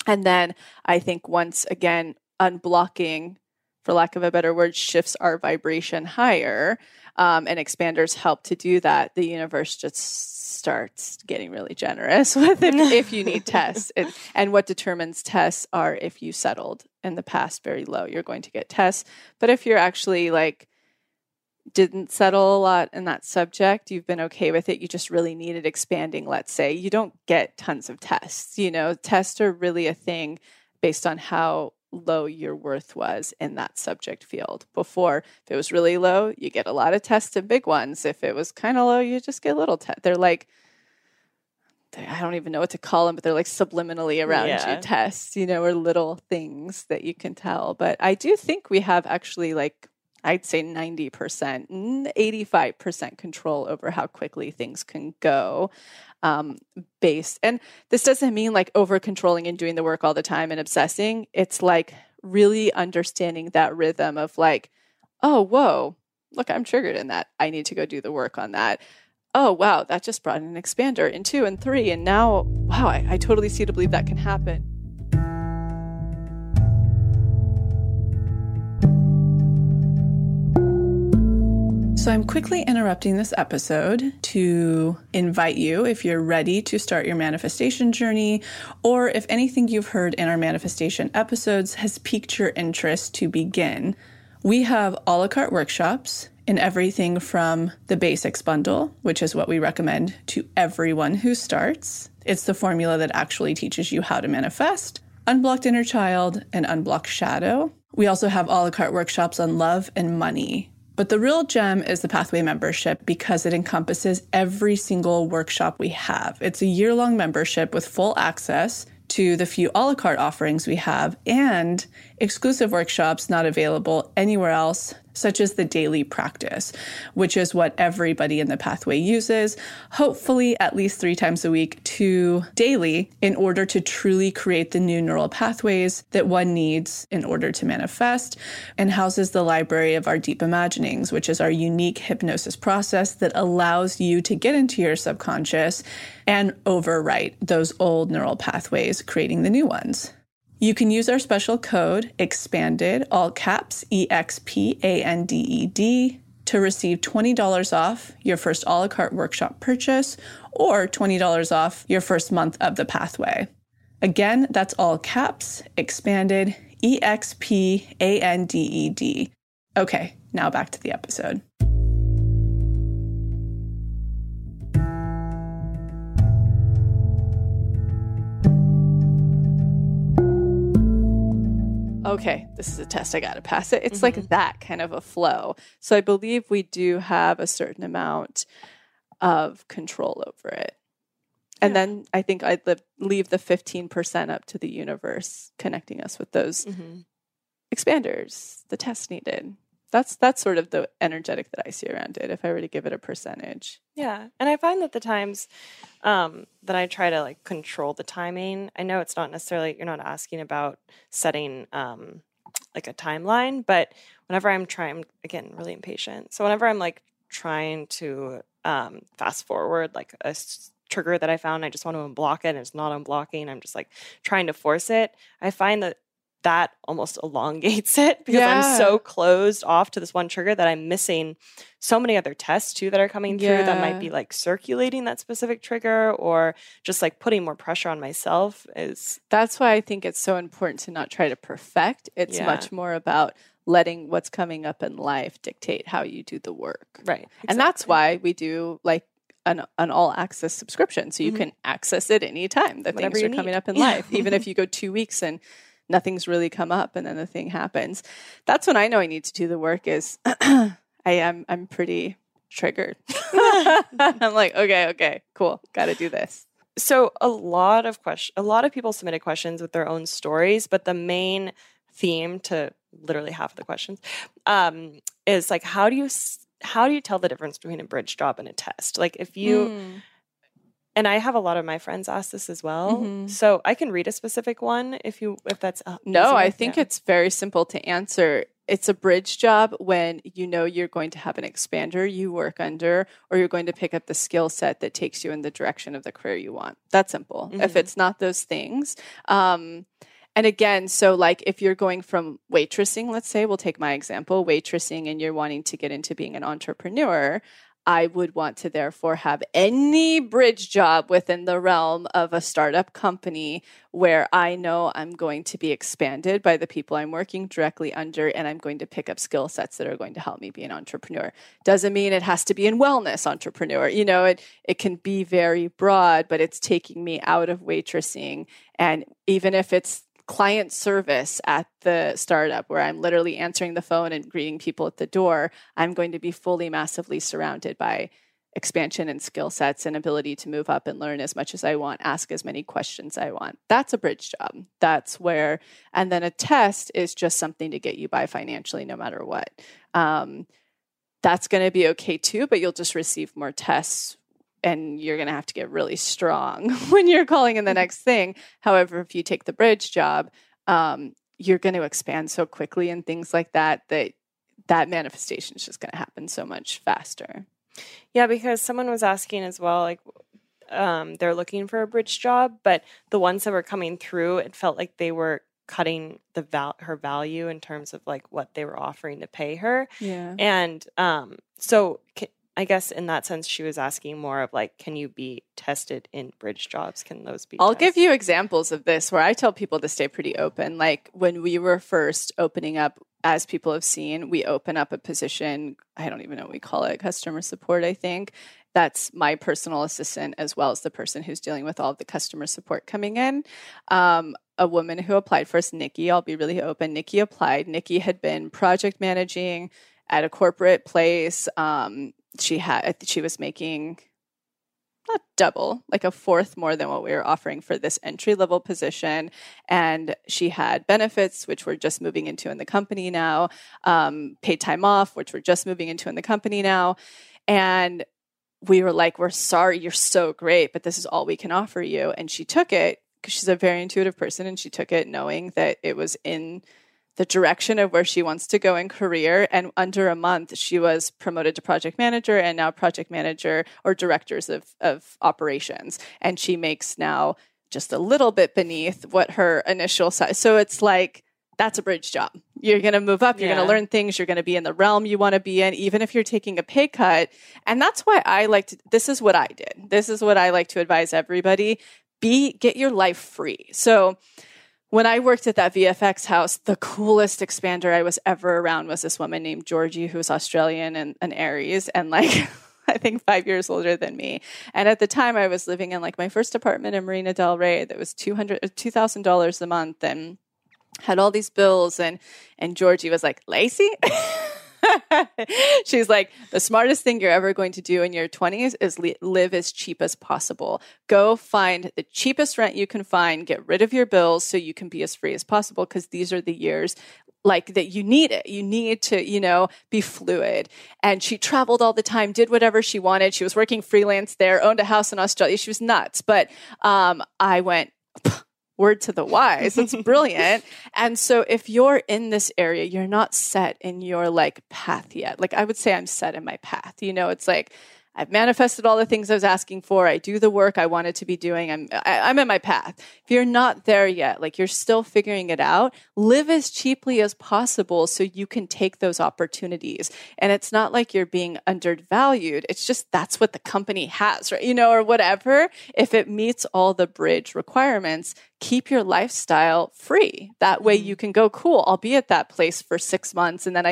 And then I think once again, unblocking, for lack of a better word, shifts our vibration higher. And expanders help to do that. The universe just starts getting really generous with it if you need tests. And what determines tests are if you settled in the past very low, you're going to get tests. But if you're actually like didn't settle a lot in that subject, you've been okay with it, you just really needed expanding, let's say, you don't get tons of tests. You know, tests are really a thing based on how low your worth was in that subject field. Before, if it was really low, you get a lot of tests and big ones. If it was kind of low, you just get little tests. They're like, I don't even know what to call them, but they're like subliminally around you tests, you know, or little things that you can tell. But I do think we have actually like, I'd say 90%, 85% control over how quickly things can go based. And this doesn't mean like over controlling and doing the work all the time and obsessing. It's like really understanding that rhythm of like, oh, whoa, look, I'm triggered in that. I need to go do the work on that. oh, wow, that just brought in an expander in 2 and 3. And now, wow, I totally see to believe that can happen. So I'm quickly interrupting this episode to invite you, if you're ready to start your manifestation journey, or if anything you've heard in our manifestation episodes has piqued your interest, to begin. We have a la carte workshops in everything from the basics bundle, which is what we recommend to everyone who starts. It's the formula that actually teaches you how to manifest, unblocked inner child, and unblocked shadow. We also have a la carte workshops on love and money. But the real gem is the Pathway membership, because it encompasses every single workshop we have. It's a year-long membership with full access to the few a la carte offerings we have and exclusive workshops not available anywhere else, such as the daily practice, which is what everybody in the Pathway uses, hopefully at least 3 times a week to daily, in order to truly create the new neural pathways that one needs in order to manifest, and houses the library of our deep imaginings, which is our unique hypnosis process that allows you to get into your subconscious and overwrite those old neural pathways, creating the new ones. You can use our special code, EXPANDED, all caps, EXPANDED, to receive $20 off your first a la carte workshop purchase, or $20 off your first month of the Pathway. Again, that's all caps, EXPANDED, EXPANDED. Okay, now back to the episode. Okay, this is a test. I got to pass it. It's like that kind of a flow. So I believe we do have a certain amount of control over it. And then I think I'd leave the 15% up to the universe, connecting us with those expanders, the test needed. That's sort of the energetic that I see around it, if I were to give it a percentage. Yeah. And I find that the times that I try to like control the timing, I know it's not necessarily, you're not asking about setting like a timeline, but whenever I'm trying, again, really impatient. So whenever I'm like trying to fast forward, like a trigger that I found, I just want to unblock it and it's not unblocking. I'm just like trying to force it. I find that almost elongates it, because I'm so closed off to this one trigger that I'm missing so many other tests too that are coming through that might be like circulating that specific trigger, or just like putting more pressure on myself. That's why I think it's so important to not try to perfect. It's much more about letting what's coming up in life dictate how you do the work. Right. Exactly. And that's why we do like an all-access subscription. So you can access it anytime, the whatever things are coming up in life. Even if you go 2 weeks and nothing's really come up, and then the thing happens. That's when I know I need to do the work, is I'm pretty triggered. I'm like, okay, cool. Got to do this. So a lot of people submitted questions with their own stories, but the main theme to literally half of the questions is like, how do you tell the difference between a bridge job and a test? Like if you... And I have a lot of my friends ask this as well. So I can read a specific one if that's... No, I think it's very simple to answer. It's a bridge job when you know you're going to have an expander you work under, or you're going to pick up the skill set that takes you in the direction of the career you want. That's simple. If it's not those things... And again, so like if you're going from waitressing, let's say, we'll take my example, waitressing, and you're wanting to get into being an entrepreneur... I would want to therefore have any bridge job within the realm of a startup company where I know I'm going to be expanded by the people I'm working directly under, and I'm going to pick up skill sets that are going to help me be an entrepreneur. Doesn't mean it has to be in wellness entrepreneur. You know, it can be very broad, but it's taking me out of waitressing. And even if it's client service at the startup where I'm literally answering the phone and greeting people at the door, I'm going to be fully, massively surrounded by expansion and skill sets and ability to move up and learn as much as I want, ask as many questions I want. That's a bridge job. That's where, and then a test is just something to get you by financially no matter what. That's going to be okay too, but you'll just receive more tests, and you're going to have to get really strong when you're calling in the next thing. However, if you take the bridge job, you're going to expand so quickly and things like that, that manifestation is just going to happen so much faster. Yeah, because someone was asking as well, like, they're looking for a bridge job, but the ones that were coming through, it felt like they were cutting the her value in terms of like what they were offering to pay her. Yeah. And so I guess in that sense, she was asking more of like, can you be tested in bridge jobs? Can those be I'll tested? Give you examples of this where I tell people to stay pretty open. Like when we were first opening up, as people have seen, we open up a position. I don't even know what we call it. Customer support, I think. That's my personal assistant as well as the person who's dealing with all of the customer support coming in. A woman who applied for us, Nikki, I'll be really open. Nikki applied. Nikki had been project managing at a corporate place. She was making not double, like a fourth more than what we were offering for this entry-level position. And she had benefits, which we're just moving into in the company now, paid time off, which we're just moving into in the company now. And we were like, we're sorry, you're so great, but this is all we can offer you. And she took it because she's a very intuitive person, and she took it knowing that it was in the direction of where she wants to go in career. And under a month, she was promoted to project manager and now project manager or directors of operations. And she makes now just a little bit beneath what her initial size. So it's like, that's a bridge job. You're going to move up. You're going to learn things. You're going to be in the realm you want to be in, even if you're taking a pay cut. And that's why I like to, this is what I did. This is what I like to advise everybody. Get your life free. So when I worked at that VFX house, the coolest expander I was ever around was this woman named Georgie, who's Australian and an Aries, and like I think 5 years older than me. And at the time, I was living in like my first apartment in Marina del Rey that was $2,000 a month, and had all these bills. And Georgie was like, Lacey. She's like, the smartest thing you're ever going to do in your 20s is live as cheap as possible. Go find the cheapest rent you can find, get rid of your bills so you can be as free as possible, because these are the years like that you need it. You need to, you know, be fluid. And she traveled all the time, did whatever she wanted. She was working freelance there, owned a house in Australia. She was nuts. But I went, word to the wise. That's brilliant. And so if you're in this area, you're not set in your like path yet. Like I would say I'm set in my path. You know, it's like I've manifested all the things I was asking for. I do the work I wanted to be doing. I'm in my path. If you're not there yet, like you're still figuring it out, live as cheaply as possible so you can take those opportunities. And it's not like you're being undervalued. It's just that's what the company has, right? You know, or whatever. If it meets all the bridge requirements, keep your lifestyle free. That way you can go, cool, I'll be at that place for 6 months and then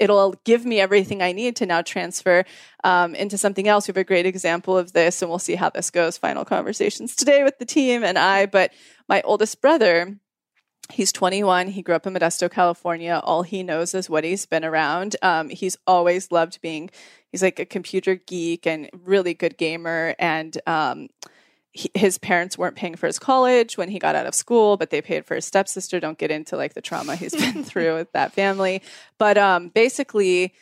it'll give me everything I need to now transfer into something else. We have a great example of this, and we'll see how this goes. Final conversations today with the team and I, but my oldest brother, he's 21. He grew up in Modesto, California. All he knows is what he's been around. He's always loved being, he's like a computer geek and really good gamer. And, his parents weren't paying for his college when he got out of school, but they paid for his stepsister. Don't get into like the trauma he's been through with that family. But basically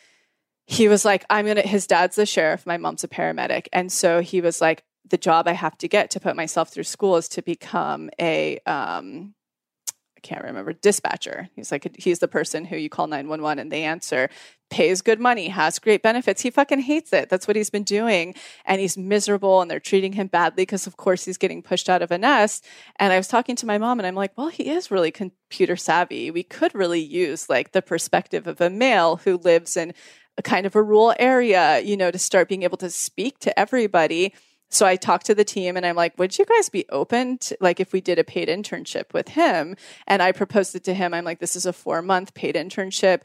he was like, his dad's the sheriff. My mom's a paramedic. And so he was like, the job I have to get to put myself through school is to become a, I can't remember, dispatcher. He's like, he's the person who you call 911 and they answer, pays good money, has great benefits. He fucking hates it. That's what he's been doing. And he's miserable and they're treating him badly because of course he's getting pushed out of a nest. And I was talking to my mom and I'm like, well, he is really computer savvy. We could really use like the perspective of a male who lives in a kind of a rural area, you know, to start being able to speak to everybody. So I talked to the team and I'm like, would you guys be open to, like, if we did a paid internship with him? And I proposed it to him. I'm like, this is a 4-month paid internship.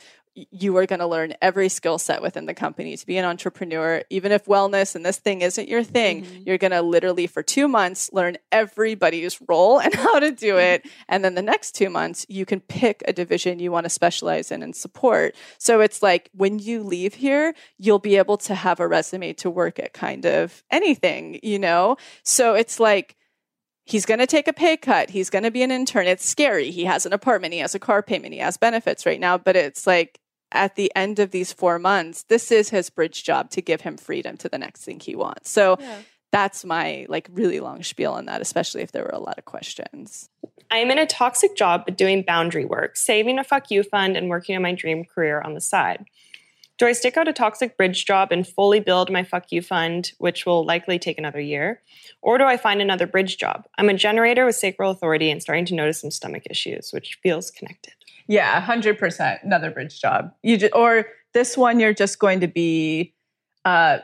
You are going to learn every skill set within the company to be an entrepreneur. Even if wellness and this thing isn't your thing, you're going to literally for 2 months learn everybody's role and how to do it. And then the next 2 months, you can pick a division you want to specialize in and support. So it's like when you leave here, you'll be able to have a resume to work at kind of anything, you know? So it's like, he's going to take a pay cut. He's going to be an intern. It's scary. He has an apartment. He has a car payment. He has benefits right now, but it's like, at the end of these 4 months, this is his bridge job to give him freedom to the next thing he wants. So that's my like really long spiel on that, especially if there were a lot of questions. I am in a toxic job, but doing boundary work, saving a fuck you fund and working on my dream career on the side. Do I stick out a toxic bridge job and fully build my fuck you fund, which will likely take another year? Or do I find another bridge job? I'm a generator with sacral authority and starting to notice some stomach issues, which feels connected. Yeah, 100%. Another bridge job. Or this one, you're just going to be, how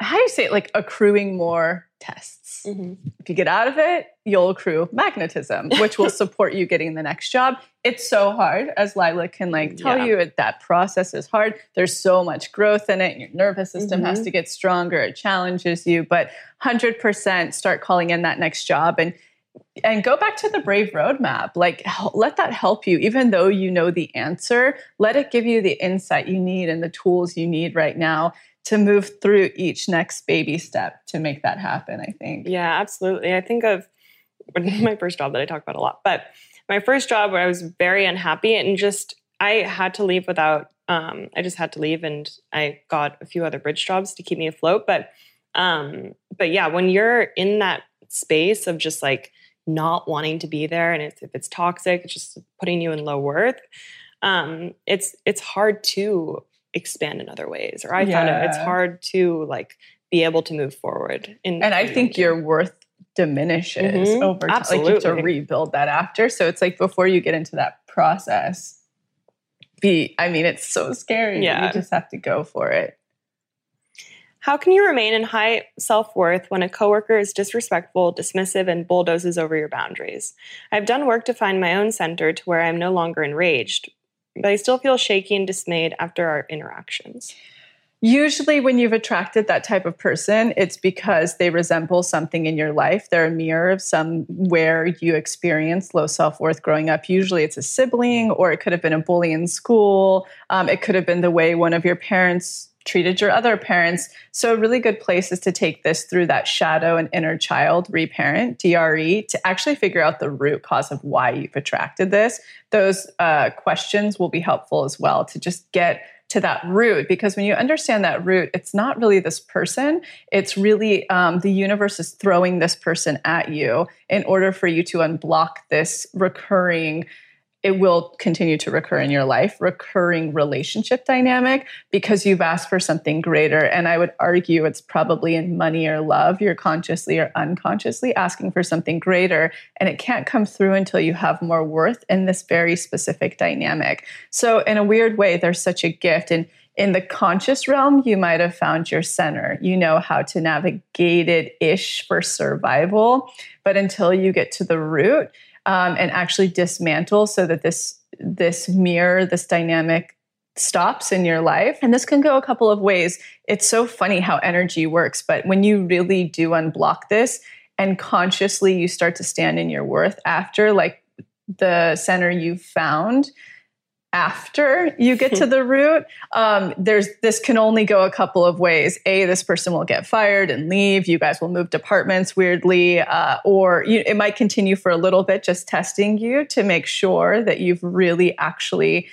do you say it? Like accruing more tests. Mm-hmm. If you get out of it, you'll accrue magnetism, which will support you getting the next job. It's so hard, as Lila can tell you, that process is hard. There's so much growth in it. Your nervous system has to get stronger. It challenges you, but 100% start calling in that next job and go back to the brave roadmap. Let that help you. Even though you know the answer, let it give you the insight you need and the tools you need right now to move through each next baby step to make that happen, I think. Yeah, absolutely. I think of my first job that I talk about a lot, but my first job where I was very unhappy and I just had to leave, and I got a few other bridge jobs to keep me afloat. But yeah, when you're in that space of just not wanting to be there, and if it's toxic, it's just putting you in low worth. It's hard to expand in other ways, or I found it. It's hard to be able to move forward. And I think your worth diminishes over time. Absolutely. You have to rebuild that after. So it's before you get into that process, it's so scary. Yeah. You just have to go for it. How can you remain in high self-worth when a coworker is disrespectful, dismissive, and bulldozes over your boundaries? I've done work to find my own center to where I'm no longer enraged, but I still feel shaky and dismayed after our interactions. Usually when you've attracted that type of person, it's because they resemble something in your life. They're a mirror of somewhere you experienced low self-worth growing up. Usually it's a sibling, or it could have been a bully in school. It could have been the way one of your parents treated your other parents. So a really good place is to take this through that shadow and inner child reparent, DRE, to actually figure out the root cause of why you've attracted this. Those questions will be helpful as well to just get to that root, because when you understand that root, it's not really this person. It's really the universe is throwing this person at you in order for you to unblock this recurring it will continue to recur in your life, recurring relationship dynamic, because you've asked for something greater. And I would argue it's probably in money or love. You're consciously or unconsciously asking for something greater, and it can't come through until you have more worth in this very specific dynamic. So in a weird way, there's such a gift. And in the conscious realm, you might have found your center. You know how to navigate it-ish for survival. But until you get to the root, and actually dismantle so that this mirror, this dynamic stops in your life. And this can go a couple of ways. It's so funny how energy works, but when you really do unblock this and consciously you start to stand in your worth after, the center you found after you get to the root, this can only go a couple of ways. A, this person will get fired and leave. You guys will move departments weirdly, or it might continue for a little bit, just testing you to make sure that you've really actually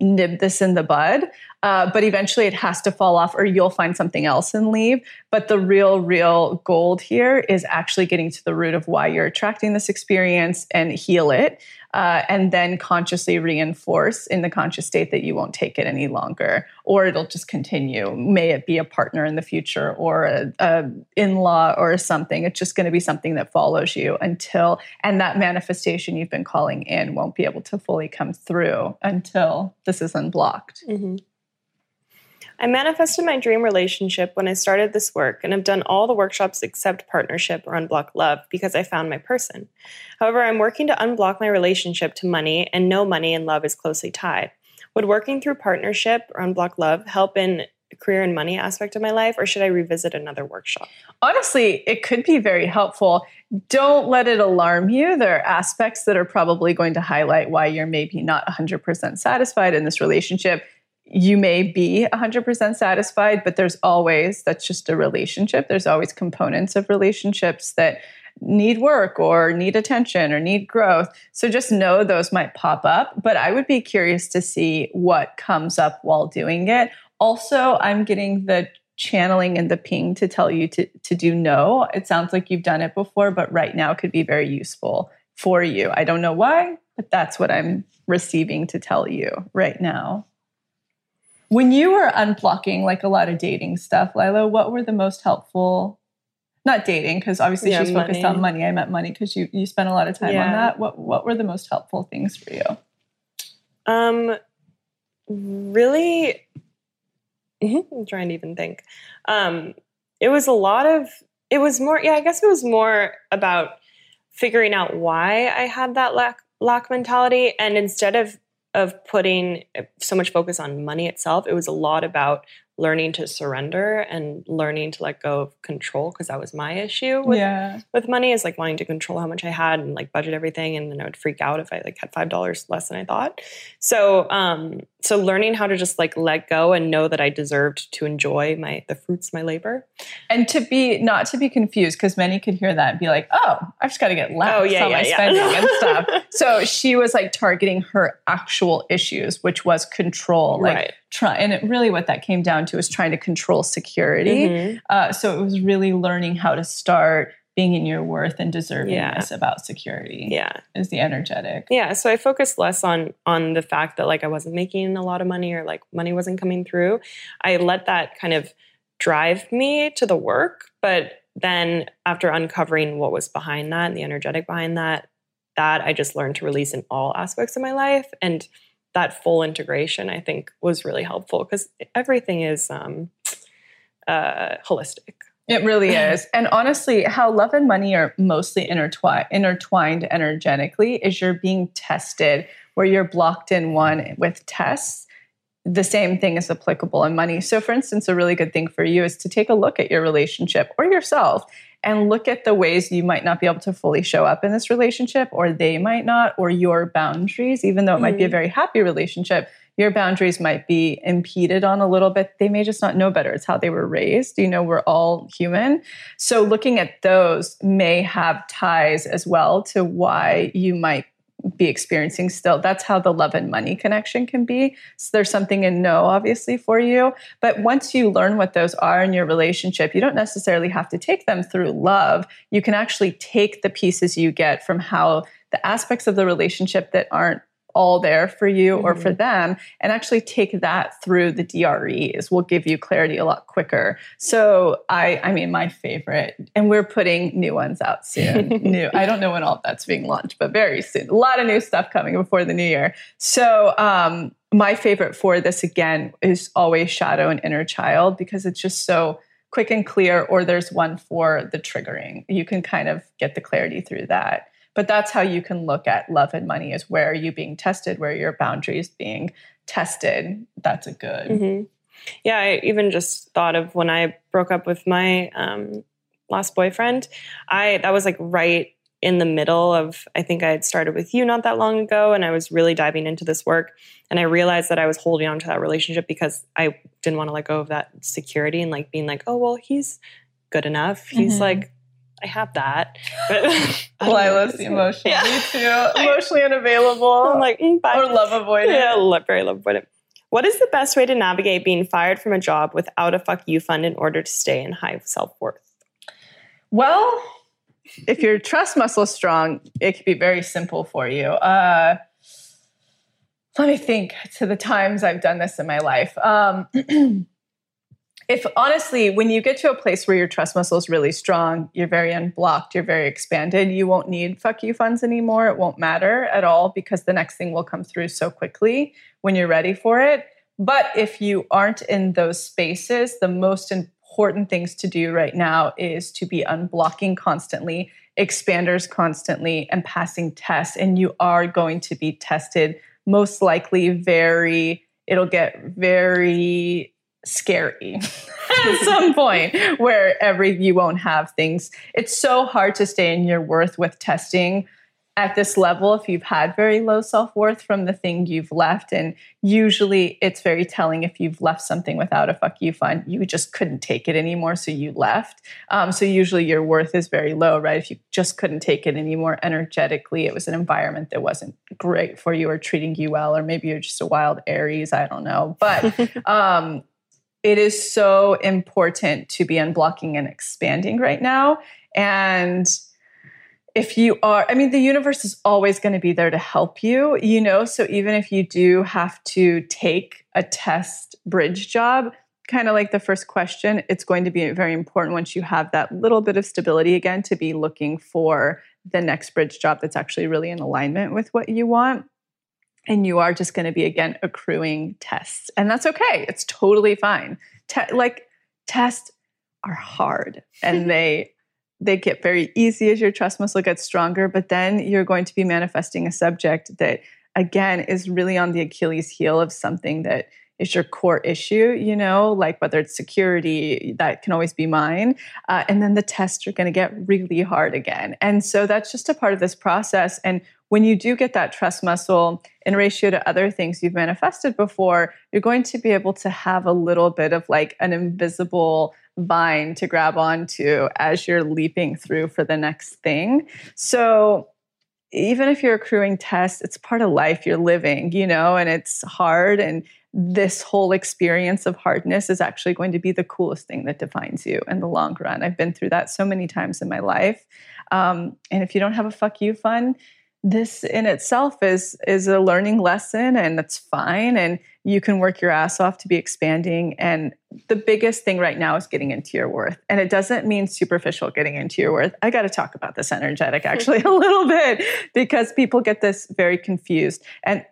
nibbed this in the bud. But eventually it has to fall off, or you'll find something else and leave. But the real gold here is actually getting to the root of why you're attracting this experience and heal it. And then consciously reinforce in the conscious state that you won't take it any longer, or it'll just continue. May it be a partner in the future, or a in-law, or something. It's just going to be something that follows you and that manifestation you've been calling in won't be able to fully come through until this is unblocked. Mm-hmm. I manifested my dream relationship when I started this work, and have done all the workshops except partnership or unblock love because I found my person. However, I'm working to unblock my relationship to money, and no, money and love is closely tied. Would working through partnership or unblock love help in the career and money aspect of my life, or should I revisit another workshop? Honestly, it could be very helpful. Don't let it alarm you. There are aspects that are probably going to highlight why you're maybe not 100% satisfied in this relationship. You may be 100% satisfied, but that's just a relationship. There's always components of relationships that need work or need attention or need growth. So just know those might pop up, but I would be curious to see what comes up while doing it. Also, I'm getting the channeling and the ping to tell you to do no. It sounds like you've done it before, but right now could be very useful for you. I don't know why, but that's what I'm receiving to tell you right now. When you were unblocking like a lot of dating stuff, Lila, what were the most helpful? Not dating, because obviously she's focused on money. I meant money because you spent a lot of time on that. What were the most helpful things for you? Really, I'm trying to even think. It was more about figuring out why I had that lack mentality. And instead of putting so much focus on money itself, it was a lot about learning to surrender and learning to let go of control, because that was my issue with money, is like wanting to control how much I had and like budget everything, and then I would freak out if I like had $5 less than I thought. So learning how to just like let go and know that I deserved to enjoy the fruits of my labor, and not to be confused, because many could hear that and be like, oh, I've just got to get lax on my spending and stuff. So she was like targeting her actual issues, which was control, like and it really what that came down to was trying to control security. Mm-hmm. So it was really learning how to start being in your worth and deservingness about security. Yeah, is the energetic. Yeah, so I focused less on the fact that like I wasn't making a lot of money or like money wasn't coming through. I let that kind of drive me to the work, but then after uncovering what was behind that and the energetic behind that I just learned to release in all aspects of my life. And that full integration, I think, was really helpful, because everything is holistic. It really is. And honestly, how love and money are mostly intertwined energetically is you're being tested, where you're blocked in one with tests. The same thing is applicable in money. So for instance, a really good thing for you is to take a look at your relationship or yourself and look at the ways you might not be able to fully show up in this relationship, or they might not, or your boundaries, even though it might be a very happy relationship, your boundaries might be impeded on a little bit. They may just not know better. It's how they were raised. You know, we're all human. So looking at those may have ties as well to why you might be experiencing still. That's how the love and money connection can be. So there's something in no, obviously, for you. But once you learn what those are in your relationship, you don't necessarily have to take them through love. You can actually take the pieces you get from how the aspects of the relationship that aren't all there for you or for them, and actually take that through the DREs will give you clarity a lot quicker. So I mean, my favorite, and we're putting new ones out soon. I don't know when all of that's being launched, but very soon. A lot of new stuff coming before the new year. So my favorite for this, again, is always shadow and inner child, because it's just so quick and clear, or there's one for the triggering. You can kind of get the clarity through that. But that's how you can look at love and money, is where are you being tested, where are your boundaries being tested. That's a good. Mm-hmm. Yeah, I even just thought of when I broke up with my last boyfriend, that was like right in the middle of, I think I had started with you not that long ago, and I was really diving into this work. And I realized that I was holding on to that relationship because I didn't want to let go of that security and like being like, oh, well, he's good enough. He's like, I have that. Lila's emotionally too. Emotionally unavailable. I'm like, bye. Or love avoidant. Yeah, very love avoidant. What is the best way to navigate being fired from a job without a fuck you fund in order to stay in high self-worth? Well, if your trust muscle is strong, it could be very simple for you. Let me think to the times I've done this in my life. If honestly, when you get to a place where your trust muscle is really strong, you're very unblocked, you're very expanded, you won't need fuck you funds anymore. It won't matter at all, because the next thing will come through so quickly when you're ready for it. But if you aren't in those spaces, the most important things to do right now is to be unblocking constantly, expanders constantly, and passing tests. And you are going to be tested, most likely it'll get very scary at some point, where you won't have things. It's so hard to stay in your worth with testing at this level if you've had very low self-worth from the thing you've left. And usually it's very telling if you've left something without a fuck you fund, you just couldn't take it anymore, so you left. So usually your worth is very low, right? If you just couldn't take it anymore energetically, it was an environment that wasn't great for you or treating you well, or maybe you're just a wild Aries, I don't know. But it is so important to be unblocking and expanding right now. And if you are, I mean, the universe is always going to be there to help you, you know? So even if you do have to take a test bridge job, kind of like the first question, it's going to be very important once you have that little bit of stability again to be looking for the next bridge job that's actually really in alignment with what you want. And you are just going to be, again, accruing tests. And that's okay. It's totally fine. Tests are hard and they get very easy as your trust muscle gets stronger, but then you're going to be manifesting a subject that, again, is really on the Achilles heel of something that is your core issue, you know, like whether it's security, that can always be mine. And then the tests are going to get really hard again. And so that's just a part of this process. And when you do get that trust muscle in ratio to other things you've manifested before, you're going to be able to have a little bit of like an invisible vine to grab onto as you're leaping through for the next thing. So even if you're accruing tests, it's part of life you're living, you know, and it's hard. And this whole experience of hardness is actually going to be the coolest thing that defines you in the long run. I've been through that so many times in my life. And if you don't have a fuck you fun, this in itself is a learning lesson, and that's fine. And you can work your ass off to be expanding. And the biggest thing right now is getting into your worth. And it doesn't mean superficial getting into your worth. I got to talk about this energetic actually a little bit, because people get this very confused. And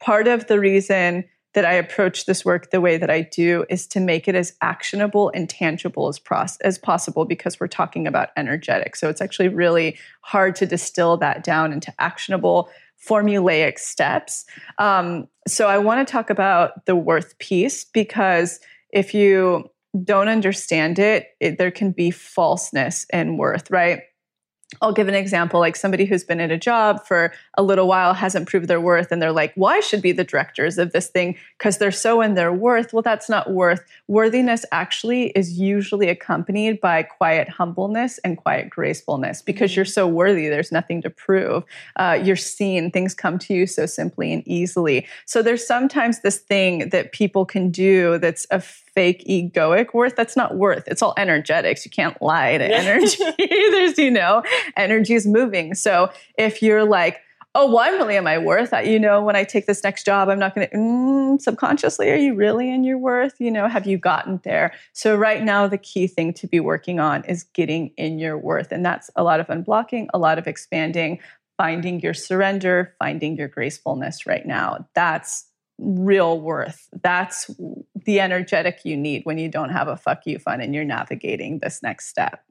part of the reason that I approach this work the way that I do is to make it as actionable and tangible as possible, because we're talking about energetic. So it's actually really hard to distill that down into actionable formulaic steps. So I want to talk about the worth piece, because if you don't understand it, there can be falseness in worth, right? I'll give an example, like somebody who's been at a job for a little while, hasn't proved their worth, and they're like, well, I should be the directors of this thing because they're so in their worth. Well, that's not worth. Worthiness actually is usually accompanied by quiet humbleness and quiet gracefulness, because you're so worthy, there's nothing to prove. You're seen, things come to you so simply and easily. So there's sometimes this thing that people can do that's a fake egoic worth. That's not worth. It's all energetics. You can't lie to energy. There's, you know, energy is moving. So if you're like, oh, well, I'm really in my worth. You know, when I take this next job, I'm not going to, subconsciously, are you really in your worth? You know, have you gotten there? So right now, the key thing to be working on is getting in your worth. And that's a lot of unblocking, a lot of expanding, finding your surrender, finding your gracefulness right now. That's real worth. That's the energetic you need when you don't have a fuck you fun and you're navigating this next step.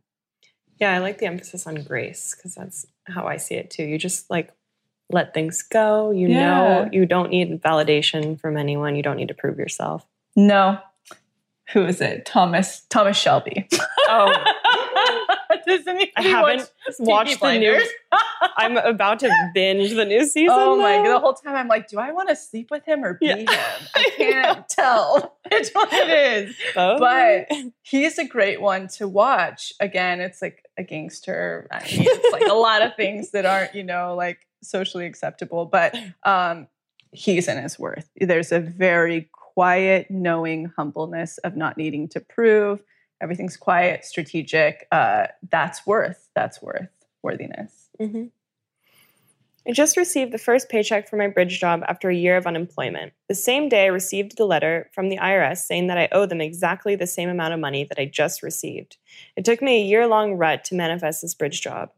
Yeah, I like the emphasis on grace, because that's how I see it too. You just like let things go. You know, you don't need validation from anyone. You don't need to prove yourself. No. Who is it? Thomas Shelby. Oh, I haven't watched the news. I'm about to binge the new season. Oh my God. The whole time I'm like, do I want to sleep with him or be him? I can't tell which one it is. Oh. But he's a great one to watch. Again, it's like a gangster. I mean, it's like a lot of things that aren't, you know, like socially acceptable. But he's in his worth. There's a very quiet, knowing humbleness of not needing to prove. Everything's quiet, strategic. That's worth worthiness. Mm-hmm. I just received the first paycheck for my bridge job after a year of unemployment. The same day I received the letter from the IRS saying that I owe them exactly the same amount of money that I just received. It took me a year-long rut to manifest this bridge job.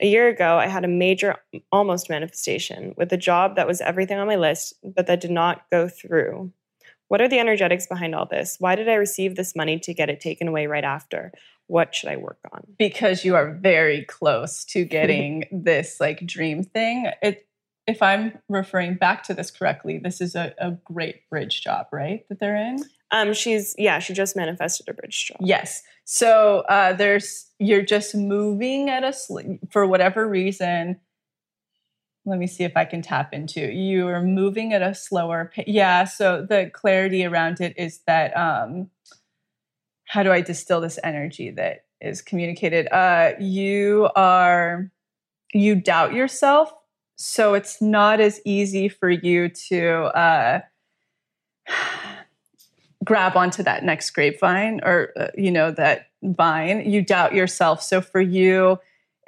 A year ago, I had a major almost manifestation with a job that was everything on my list, but that did not go through. What are the energetics behind all this? Why did I receive this money to get it taken away right after? What should I work on? Because you are very close to getting this like dream thing. If I'm referring back to this correctly, this is a great bridge job, right? That they're in? She just manifested a bridge job. Yes. So you're just moving at for whatever reason. Let me see if I can tap into. You are moving at a slower pace. Yeah. So the clarity around it is that, how do I distill this energy that is communicated? You doubt yourself. So it's not as easy for you to, grab onto that next grapevine or, that vine. You doubt yourself. So for you,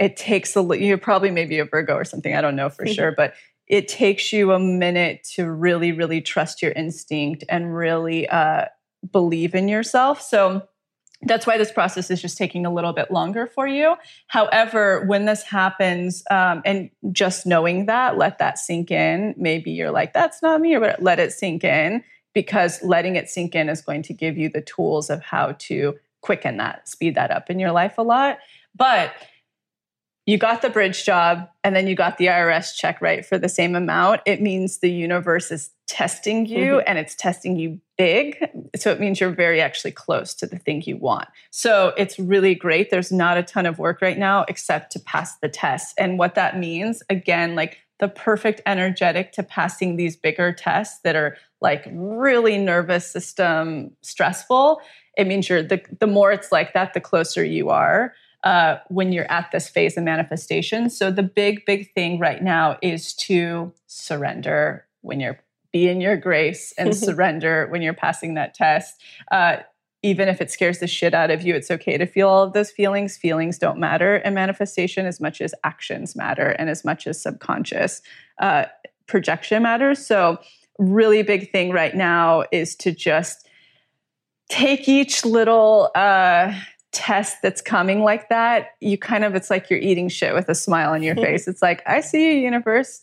it takes a little, you're probably maybe a Virgo or something. I don't know for sure, but it takes you a minute to really, really trust your instinct and really believe in yourself. So that's why this process is just taking a little bit longer for you. However, when this happens, and just knowing that, let that sink in. Maybe you're like, that's not me, or let it sink in, because letting it sink in is going to give you the tools of how to quicken that, speed that up in your life a lot. But you got the bridge job and then you got the IRS check, right, for the same amount. It means the universe is testing you and it's testing you big. So it means you're very actually close to the thing you want. So it's really great. There's not a ton of work right now except to pass the test. And what that means, again, like the perfect energetic to passing these bigger tests that are like really nervous system stressful. It means you're the more it's like that, the closer you are when you're at this phase of manifestation. So the big thing right now is to surrender when you're be in your grace and surrender when you're passing that test. Even if it scares the shit out of you, it's okay to feel all of those feelings. Feelings don't matter in manifestation as much as actions matter and as much as subconscious projection matters. So really big thing right now is to just take each little test that's coming like that. You kind of, it's like you're eating shit with a smile on your face. It's like, I see you, universe.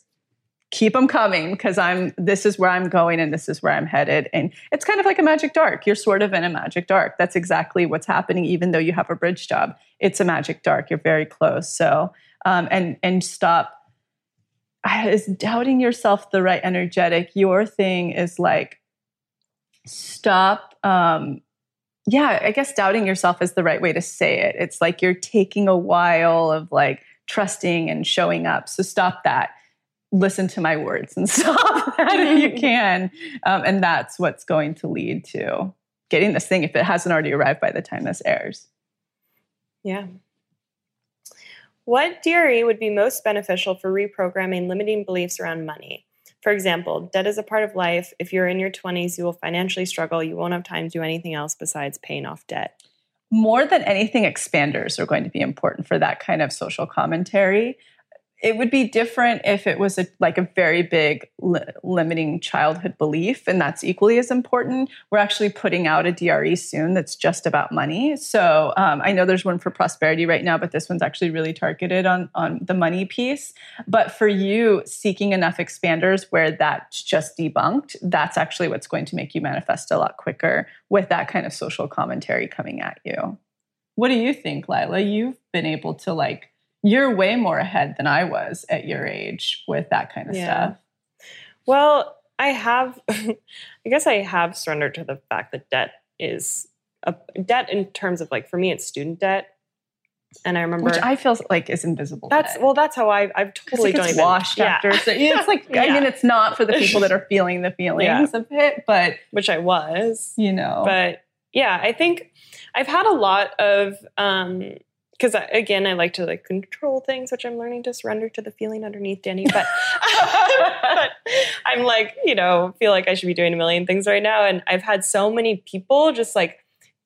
Keep them coming, because this is where I'm going and this is where I'm headed. And it's kind of like a magic dark. You're sort of in a magic dark. That's exactly what's happening. Even though you have a bridge job, it's a magic dark. You're very close. So, and stop. Is doubting yourself the right energetic? Your thing is like, stop. Yeah, I guess doubting yourself is the right way to say it. It's like you're taking a while of like trusting and showing up. So stop that. Listen to my words and stop that if you can. And that's what's going to lead to getting this thing if it hasn't already arrived by the time this airs. Yeah. What DRE would be most beneficial for reprogramming limiting beliefs around money? For example, debt is a part of life. If you're in your 20s, you will financially struggle. You won't have time to do anything else besides paying off debt. More than anything, expanders are going to be important for that kind of social commentary. It would be different if it was a very big limiting childhood belief, and that's equally as important. We're actually putting out a DRE soon that's just about money. So I know there's one for prosperity right now, but this one's actually really targeted on the money piece. But for you, seeking enough expanders where that's just debunked, that's actually what's going to make you manifest a lot quicker with that kind of social commentary coming at you. What do you think, Lila? You've been able to you're way more ahead than I was at your age with that kind of stuff. Well, I guess I have surrendered to the fact that debt is a debt in terms of for me, it's student debt. And I remember, which I feel like is invisible. That's how I've totally done it. It's washed after. So it's I mean, it's not for the people that are feeling the feelings of it, but which I was, but yeah, I think I've had a lot of, because again, I like to control things, which I'm learning to surrender to the feeling underneath, Danny. But, but I'm feel like I should be doing a million things right now. And I've had so many people just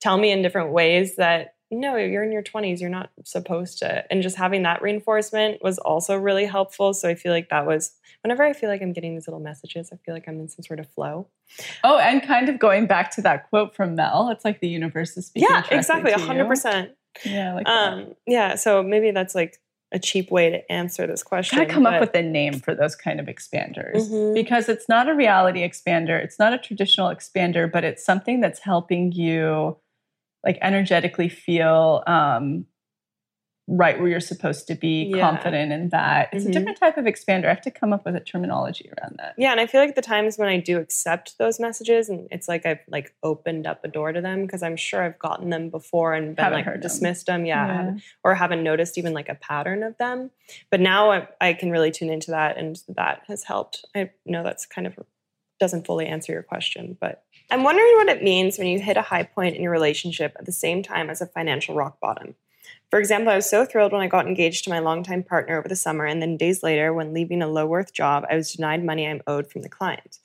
tell me in different ways that, no, you're in your 20s, you're not supposed to. And just having that reinforcement was also really helpful. So I feel like that was, whenever I feel like I'm getting these little messages, I feel like I'm in some sort of flow. Oh, and kind of going back to that quote from Mel, it's like the universe is speaking directly to you. Yeah, exactly, 100%. Yeah. Yeah. So maybe that's a cheap way to answer this question. Gotta come up with a name for those kind of expanders, because it's not a reality expander. It's not a traditional expander, but it's something that's helping you energetically feel, right where you're supposed to be, confident in that. It's a different type of expander. I have to come up with a terminology around that. Yeah. And I feel like the times when I do accept those messages, and it's I've opened up a door to them, because I'm sure I've gotten them before and been dismissed them. Yeah. Or haven't noticed even a pattern of them. But now I can really tune into that, and that has helped. I know that's kind of doesn't fully answer your question, but I'm wondering what it means when you hit a high point in your relationship at the same time as a financial rock bottom. For example, I was so thrilled when I got engaged to my longtime partner over the summer, and then days later, when leaving a low-worth job, I was denied money I'm owed from the client.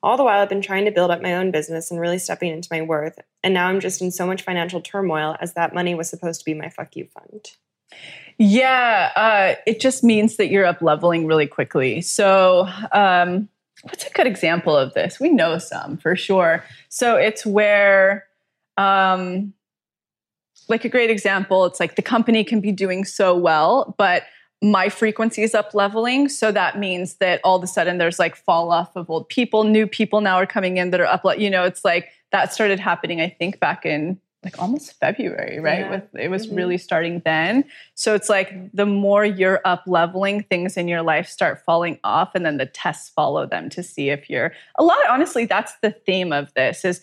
All the while, I've been trying to build up my own business and really stepping into my worth, and now I'm just in so much financial turmoil, as that money was supposed to be my fuck you fund. Yeah, it just means that you're up leveling really quickly. So what's a good example of this? We know some for sure. So it's where, like a great example, it's like the company can be doing so well, but my frequency is up leveling. So that means that all of a sudden there's like fall off of old people, new people now are coming in that are up. You know, it's like that started happening, I think, back in like almost February, right? Yeah. It was really starting then. So it's like the more you're up leveling, things in your life start falling off, and then the tests follow them to see if you're honestly, that's the theme of this is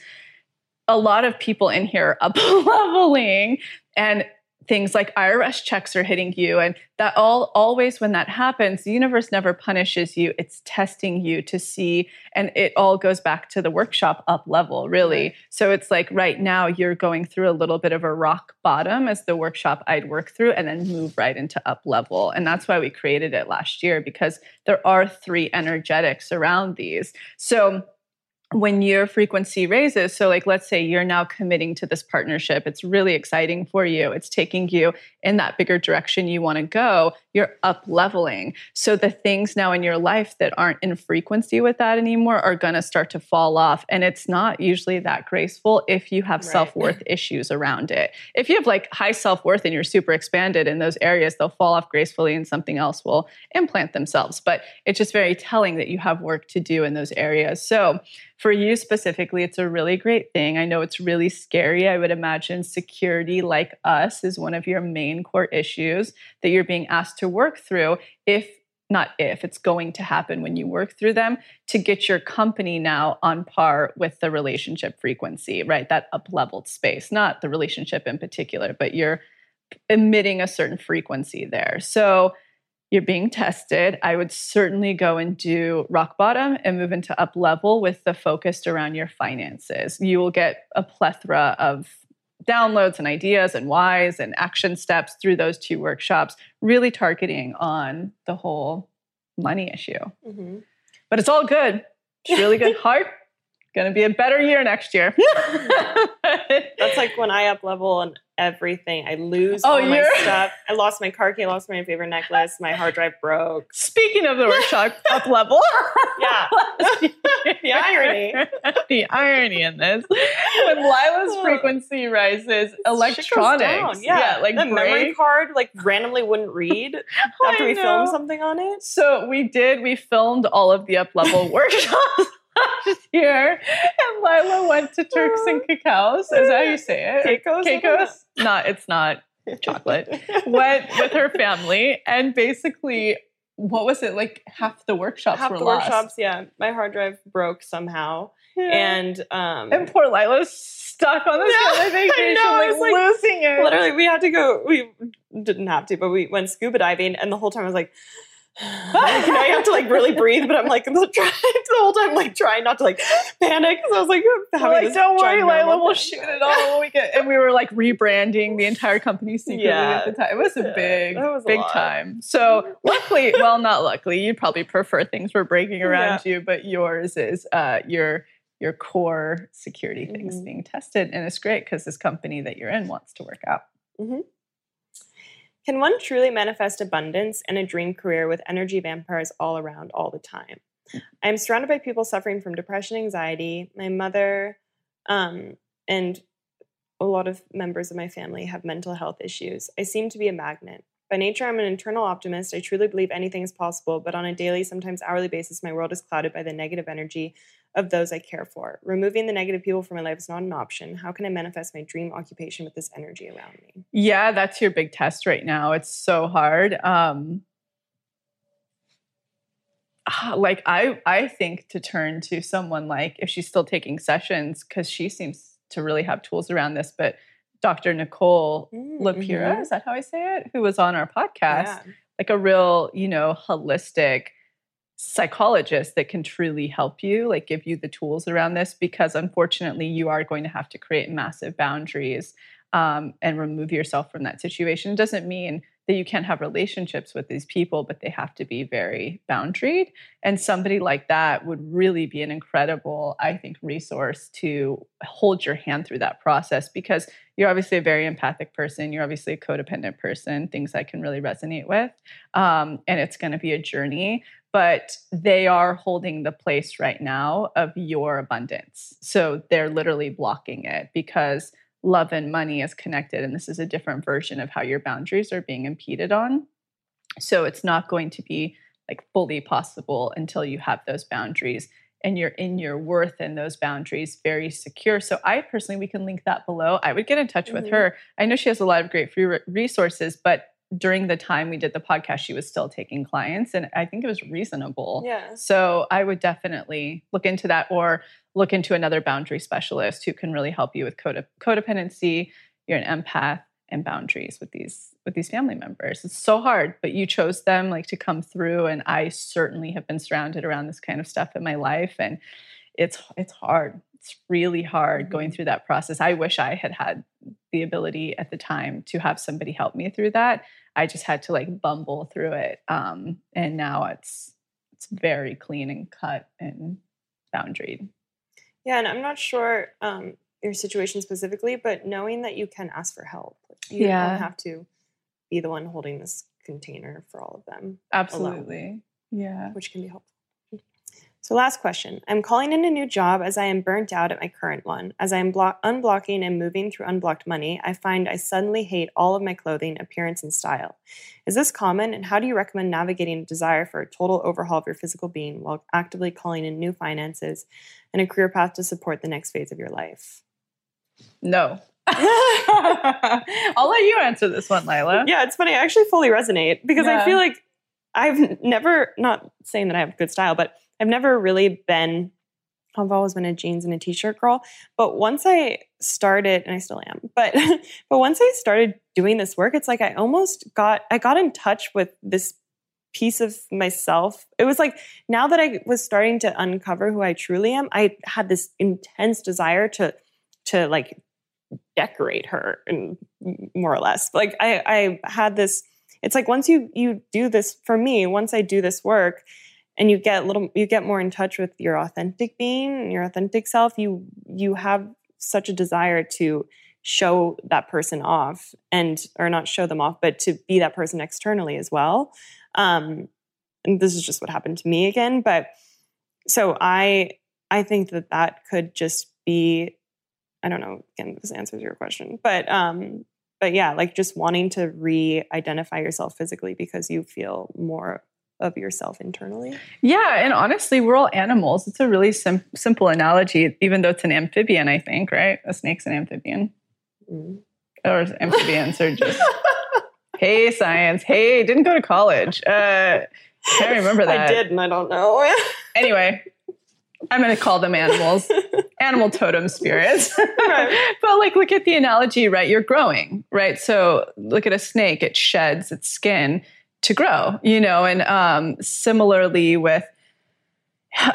a lot of people in here are up leveling, and things like IRS checks are hitting you. And that always when that happens, the universe never punishes you. It's testing you to see. And it all goes back to the workshop up level, really. Right. So it's like right now you're going through a little bit of a rock bottom as the workshop I'd work through and then move right into up level. And that's why we created it last year, because there are three energetics around these. So when your frequency raises, so like, let's say you're now committing to this partnership, it's really exciting for you. It's taking you in that bigger direction you want to go. You're up leveling. So the things now in your life that aren't in frequency with that anymore are going to start to fall off. And it's not usually that graceful if you have self-worth issues around it. If you have like high self-worth and you're super expanded in those areas, they'll fall off gracefully and something else will implant themselves. But it's just very telling that you have work to do in those areas. So for you specifically, it's a really great thing. I know it's really scary. I would imagine security, like us, is one of your main core issues that you're being asked to work through. If it's going to happen when you work through them, to get your company now on par with the relationship frequency, right? That up-leveled space, not the relationship in particular, but you're emitting a certain frequency there. So you're being tested. I would certainly go and do rock bottom and move into up level with the focus around your finances. You will get a plethora of downloads and ideas and whys and action steps through those two workshops, really targeting on the whole money issue. Mm-hmm. But it's all good. It's really good heart. Going to be a better year next year. That's like when I up level and everything. I lose all my stuff. I lost my car key. I lost my favorite necklace. My hard drive broke. Speaking of the workshop up level. Yeah. The irony. The irony in this. When Lila's frequency rises, electronics. Yeah. Like the memory card randomly wouldn't read after we filmed something on it. So we filmed all of the up level workshops last year, and Lila went to Turks and Caicos. Is that how you say it? Caicos? Caicos? No, it's not chocolate. Went with her family, and basically, what was it? Like half the workshops were lost. Workshops, yeah. My hard drive broke somehow. Yeah. And poor Lila's stuck on this kind of vacation, losing it. Literally, we didn't have to, but we went scuba diving, and the whole time I was like, I have to really breathe, but I'm the whole time trying not to panic, because I was don't worry, Lila, we'll shoot it all when we get. And we were rebranding the entire company secretly at the time. It was a big time. So luckily, well, not luckily, you'd probably prefer things were breaking around you, but yours is your core security things being tested, and it's great because this company that you're in wants to work out. Mm-hmm. Can one truly manifest abundance and a dream career with energy vampires all around all the time? I am surrounded by people suffering from depression, anxiety. My mother and a lot of members of my family have mental health issues. I seem to be a magnet. By nature, I'm an internal optimist. I truly believe anything is possible, but on a daily, sometimes hourly basis, my world is clouded by the negative energy of those I care for. Removing the negative people from my life is not an option. How can I manifest my dream occupation with this energy around me? Yeah, that's your big test right now. It's so hard. I think to turn to someone if she's still taking sessions, because she seems to really have tools around this, but Dr. Nicole Lapira, is that how I say it? Who was on our podcast, a real, holistic psychologist that can truly help you, give you the tools around this, because unfortunately you are going to have to create massive boundaries and remove yourself from that situation. It doesn't mean that you can't have relationships with these people, but they have to be very boundaried. And somebody like that would really be an incredible, I think, resource to hold your hand through that process, because you're obviously a very empathic person. You're obviously a codependent person, things I can really resonate with. And it's going to be a journey, but they are holding the place right now of your abundance. So they're literally blocking it because love and money is connected. And this is a different version of how your boundaries are being impeded on. So it's not going to be like fully possible until you have those boundaries and you're in your worth and those boundaries very secure. So I personally, we can link that below. I would get in touch with her. I know she has a lot of great free resources, but during the time we did the podcast, she was still taking clients and I think it was reasonable. Yeah. So I would definitely look into that or look into another boundary specialist who can really help you with codependency. You're an empath and boundaries with these family members. It's so hard, but you chose them like to come through. And I certainly have been surrounded around this kind of stuff in my life. And it's hard. It's really hard going through that process. I wish I had had the ability at the time to have somebody help me through that. I just had to like bumble through it. And now it's very clean and cut and boundaried. Yeah. And I'm not sure your situation specifically, but knowing that you can ask for help, you don't have to be the one holding this container for all of them. Absolutely. Alone, yeah. Which can be helpful. So last question. I'm calling in a new job as I am burnt out at my current one. As I am unblocking and moving through unblocked money, I find I suddenly hate all of my clothing, appearance, and style. Is this common? And how do you recommend navigating a desire for a total overhaul of your physical being while actively calling in new finances and a career path to support the next phase of your life? No. I'll let you answer this one, Lila. Yeah, it's funny. I actually fully resonate because I feel like I've never, not saying that I have good style, but I've never really been, I've always been a jeans and a t-shirt girl, but once I started, and I still am, but once I started doing this work, it's like, I got in touch with this piece of myself. It was like, now that I was starting to uncover who I truly am, I had this intense desire to like decorate her and more or less, like I had this, it's like, once you do this for me, once I do this work, and you get more in touch with your authentic being and your authentic self. You have such a desire to show that person off or not show them off, but to be that person externally as well. And this is just what happened to me again. But so I think that could just be, I don't know, again, this answers your question, but yeah, like just wanting to re-identify yourself physically because you feel more of yourself internally. Yeah. And honestly, we're all animals. It's a really simple analogy, even though it's an amphibian, I think, right? A snake's an amphibian. Mm. Or amphibians are just, hey, science. Hey, didn't go to college. Can't remember that. I did, and I don't know. Anyway, I'm going to call them animals, animal totem spirits. Right. But like, look at the analogy, right? You're growing, right? So look at a snake. It sheds its skin to grow, you know, and similarly with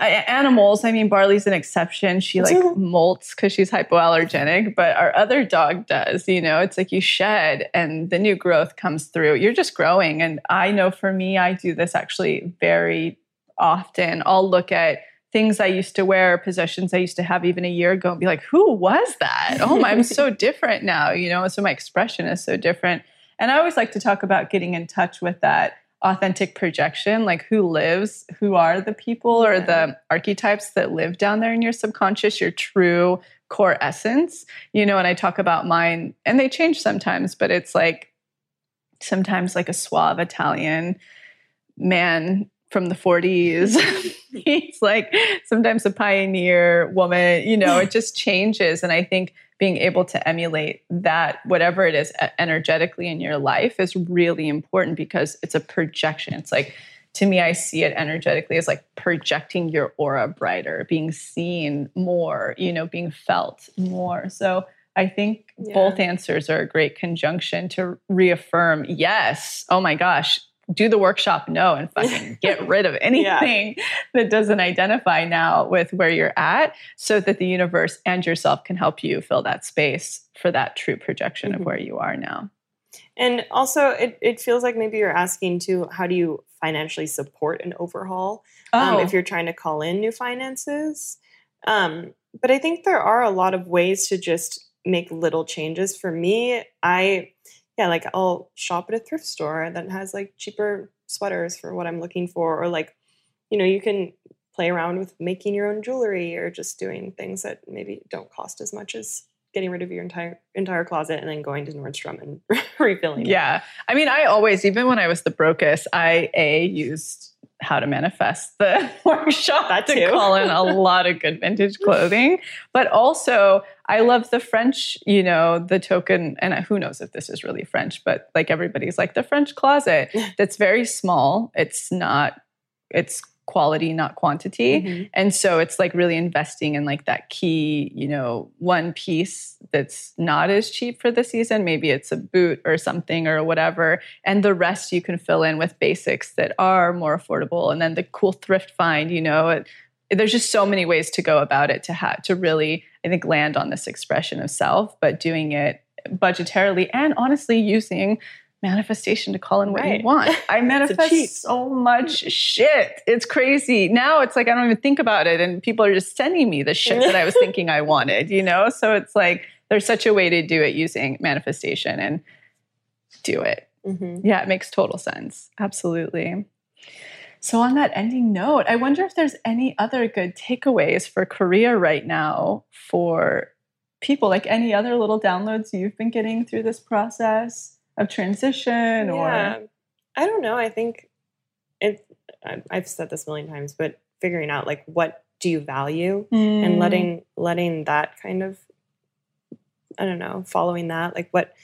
animals, I mean, Barley's an exception. She like molts because she's hypoallergenic, but our other dog does, you know, it's like you shed and the new growth comes through. You're just growing. And I know for me, I do this actually very often. I'll look at things I used to wear, possessions I used to have even a year ago and be like, who was that? Oh, I'm so different now, you know, so my expression is so different. And I always like to talk about getting in touch with that authentic projection, like who lives, who are the people or the archetypes that live down there in your subconscious, your true core essence, you know, and I talk about mine and they change sometimes, but it's like sometimes like a suave Italian man from the 40s. He's like sometimes a pioneer woman, you know, it just changes. And I think being able to emulate that, whatever it is energetically in your life is really important because it's a projection. It's like, to me, I see it energetically as like projecting your aura brighter, being seen more, you know, being felt more. So I think both answers are a great conjunction to reaffirm. Yes. Oh my gosh. Do the workshop, no, and fucking get rid of anything that doesn't identify now with where you're at so that the universe and yourself can help you fill that space for that true projection of where you are now. And also, it feels like maybe you're asking, too, how do you financially support an overhaul if you're trying to call in new finances? But I think there are a lot of ways to just make little changes. For me, I'll shop at a thrift store that has like cheaper sweaters for what I'm looking for. Or like, you know, you can play around with making your own jewelry or just doing things that maybe don't cost as much as getting rid of your entire closet and then going to Nordstrom and refilling. Yeah. I mean, I always, even when I was the brokest, I used How to Manifest the workshop to call in a lot of good vintage clothing. But also, I love the French, you know, the token, and who knows if this is really French, but like everybody's like the French closet that's very small. It's quality, not quantity. Mm-hmm. And so it's like really investing in like that key, you know, one piece that's not as cheap for the season. Maybe it's a boot or something or whatever. And the rest you can fill in with basics that are more affordable. And then the cool thrift find, you know, there's just so many ways to go about it to really, I think, land on this expression of self, but doing it budgetarily and honestly using manifestation to call in what you want. I manifest so much shit. It's crazy. Now it's like I don't even think about it and people are just sending me the shit that I was thinking I wanted, you know? So it's like there's such a way to do it using manifestation and do it. Mm-hmm. Yeah, it makes total sense. Absolutely. So on that ending note, I wonder if there's any other good takeaways for Korea right now for people, like any other little downloads you've been getting through this process of transition or... Yeah. I don't know. I think I've said this a million times, but figuring out like, what do you value and letting that kind of, I don't know, following that, like what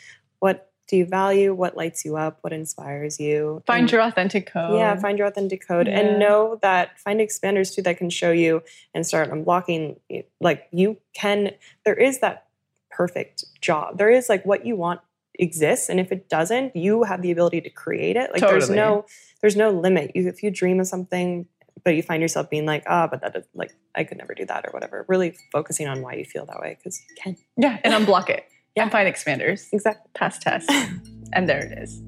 do you value? What lights you up? What inspires you? Find your authentic code. Yeah. Find your authentic code and know that find expanders too, that can show you and start unblocking. Like you can, there is that perfect job. There is like what you want exists, and if it doesn't, you have the ability to create it. Like totally. there's no limit. If you dream of something, but you find yourself being like, but that is, like I could never do that or whatever. Really focusing on why you feel that way because you can. Yeah, and unblock it. Yeah, and find expanders. Exactly. Pass test, and there it is.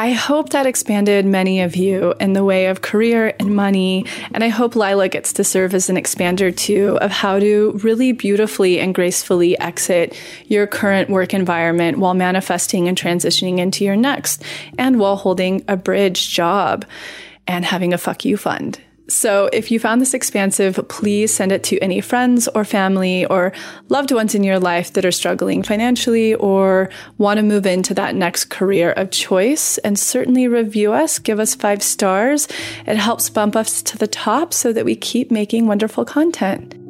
I hope that expanded many of you in the way of career and money. And I hope Lila gets to serve as an expander too of how to really beautifully and gracefully exit your current work environment while manifesting and transitioning into your next and while holding a bridge job and having a fuck you fund. So if you found this expansive, please send it to any friends or family or loved ones in your life that are struggling financially or want to move into that next career of choice. And certainly review us, give us 5 stars. It helps bump us to the top so that we keep making wonderful content.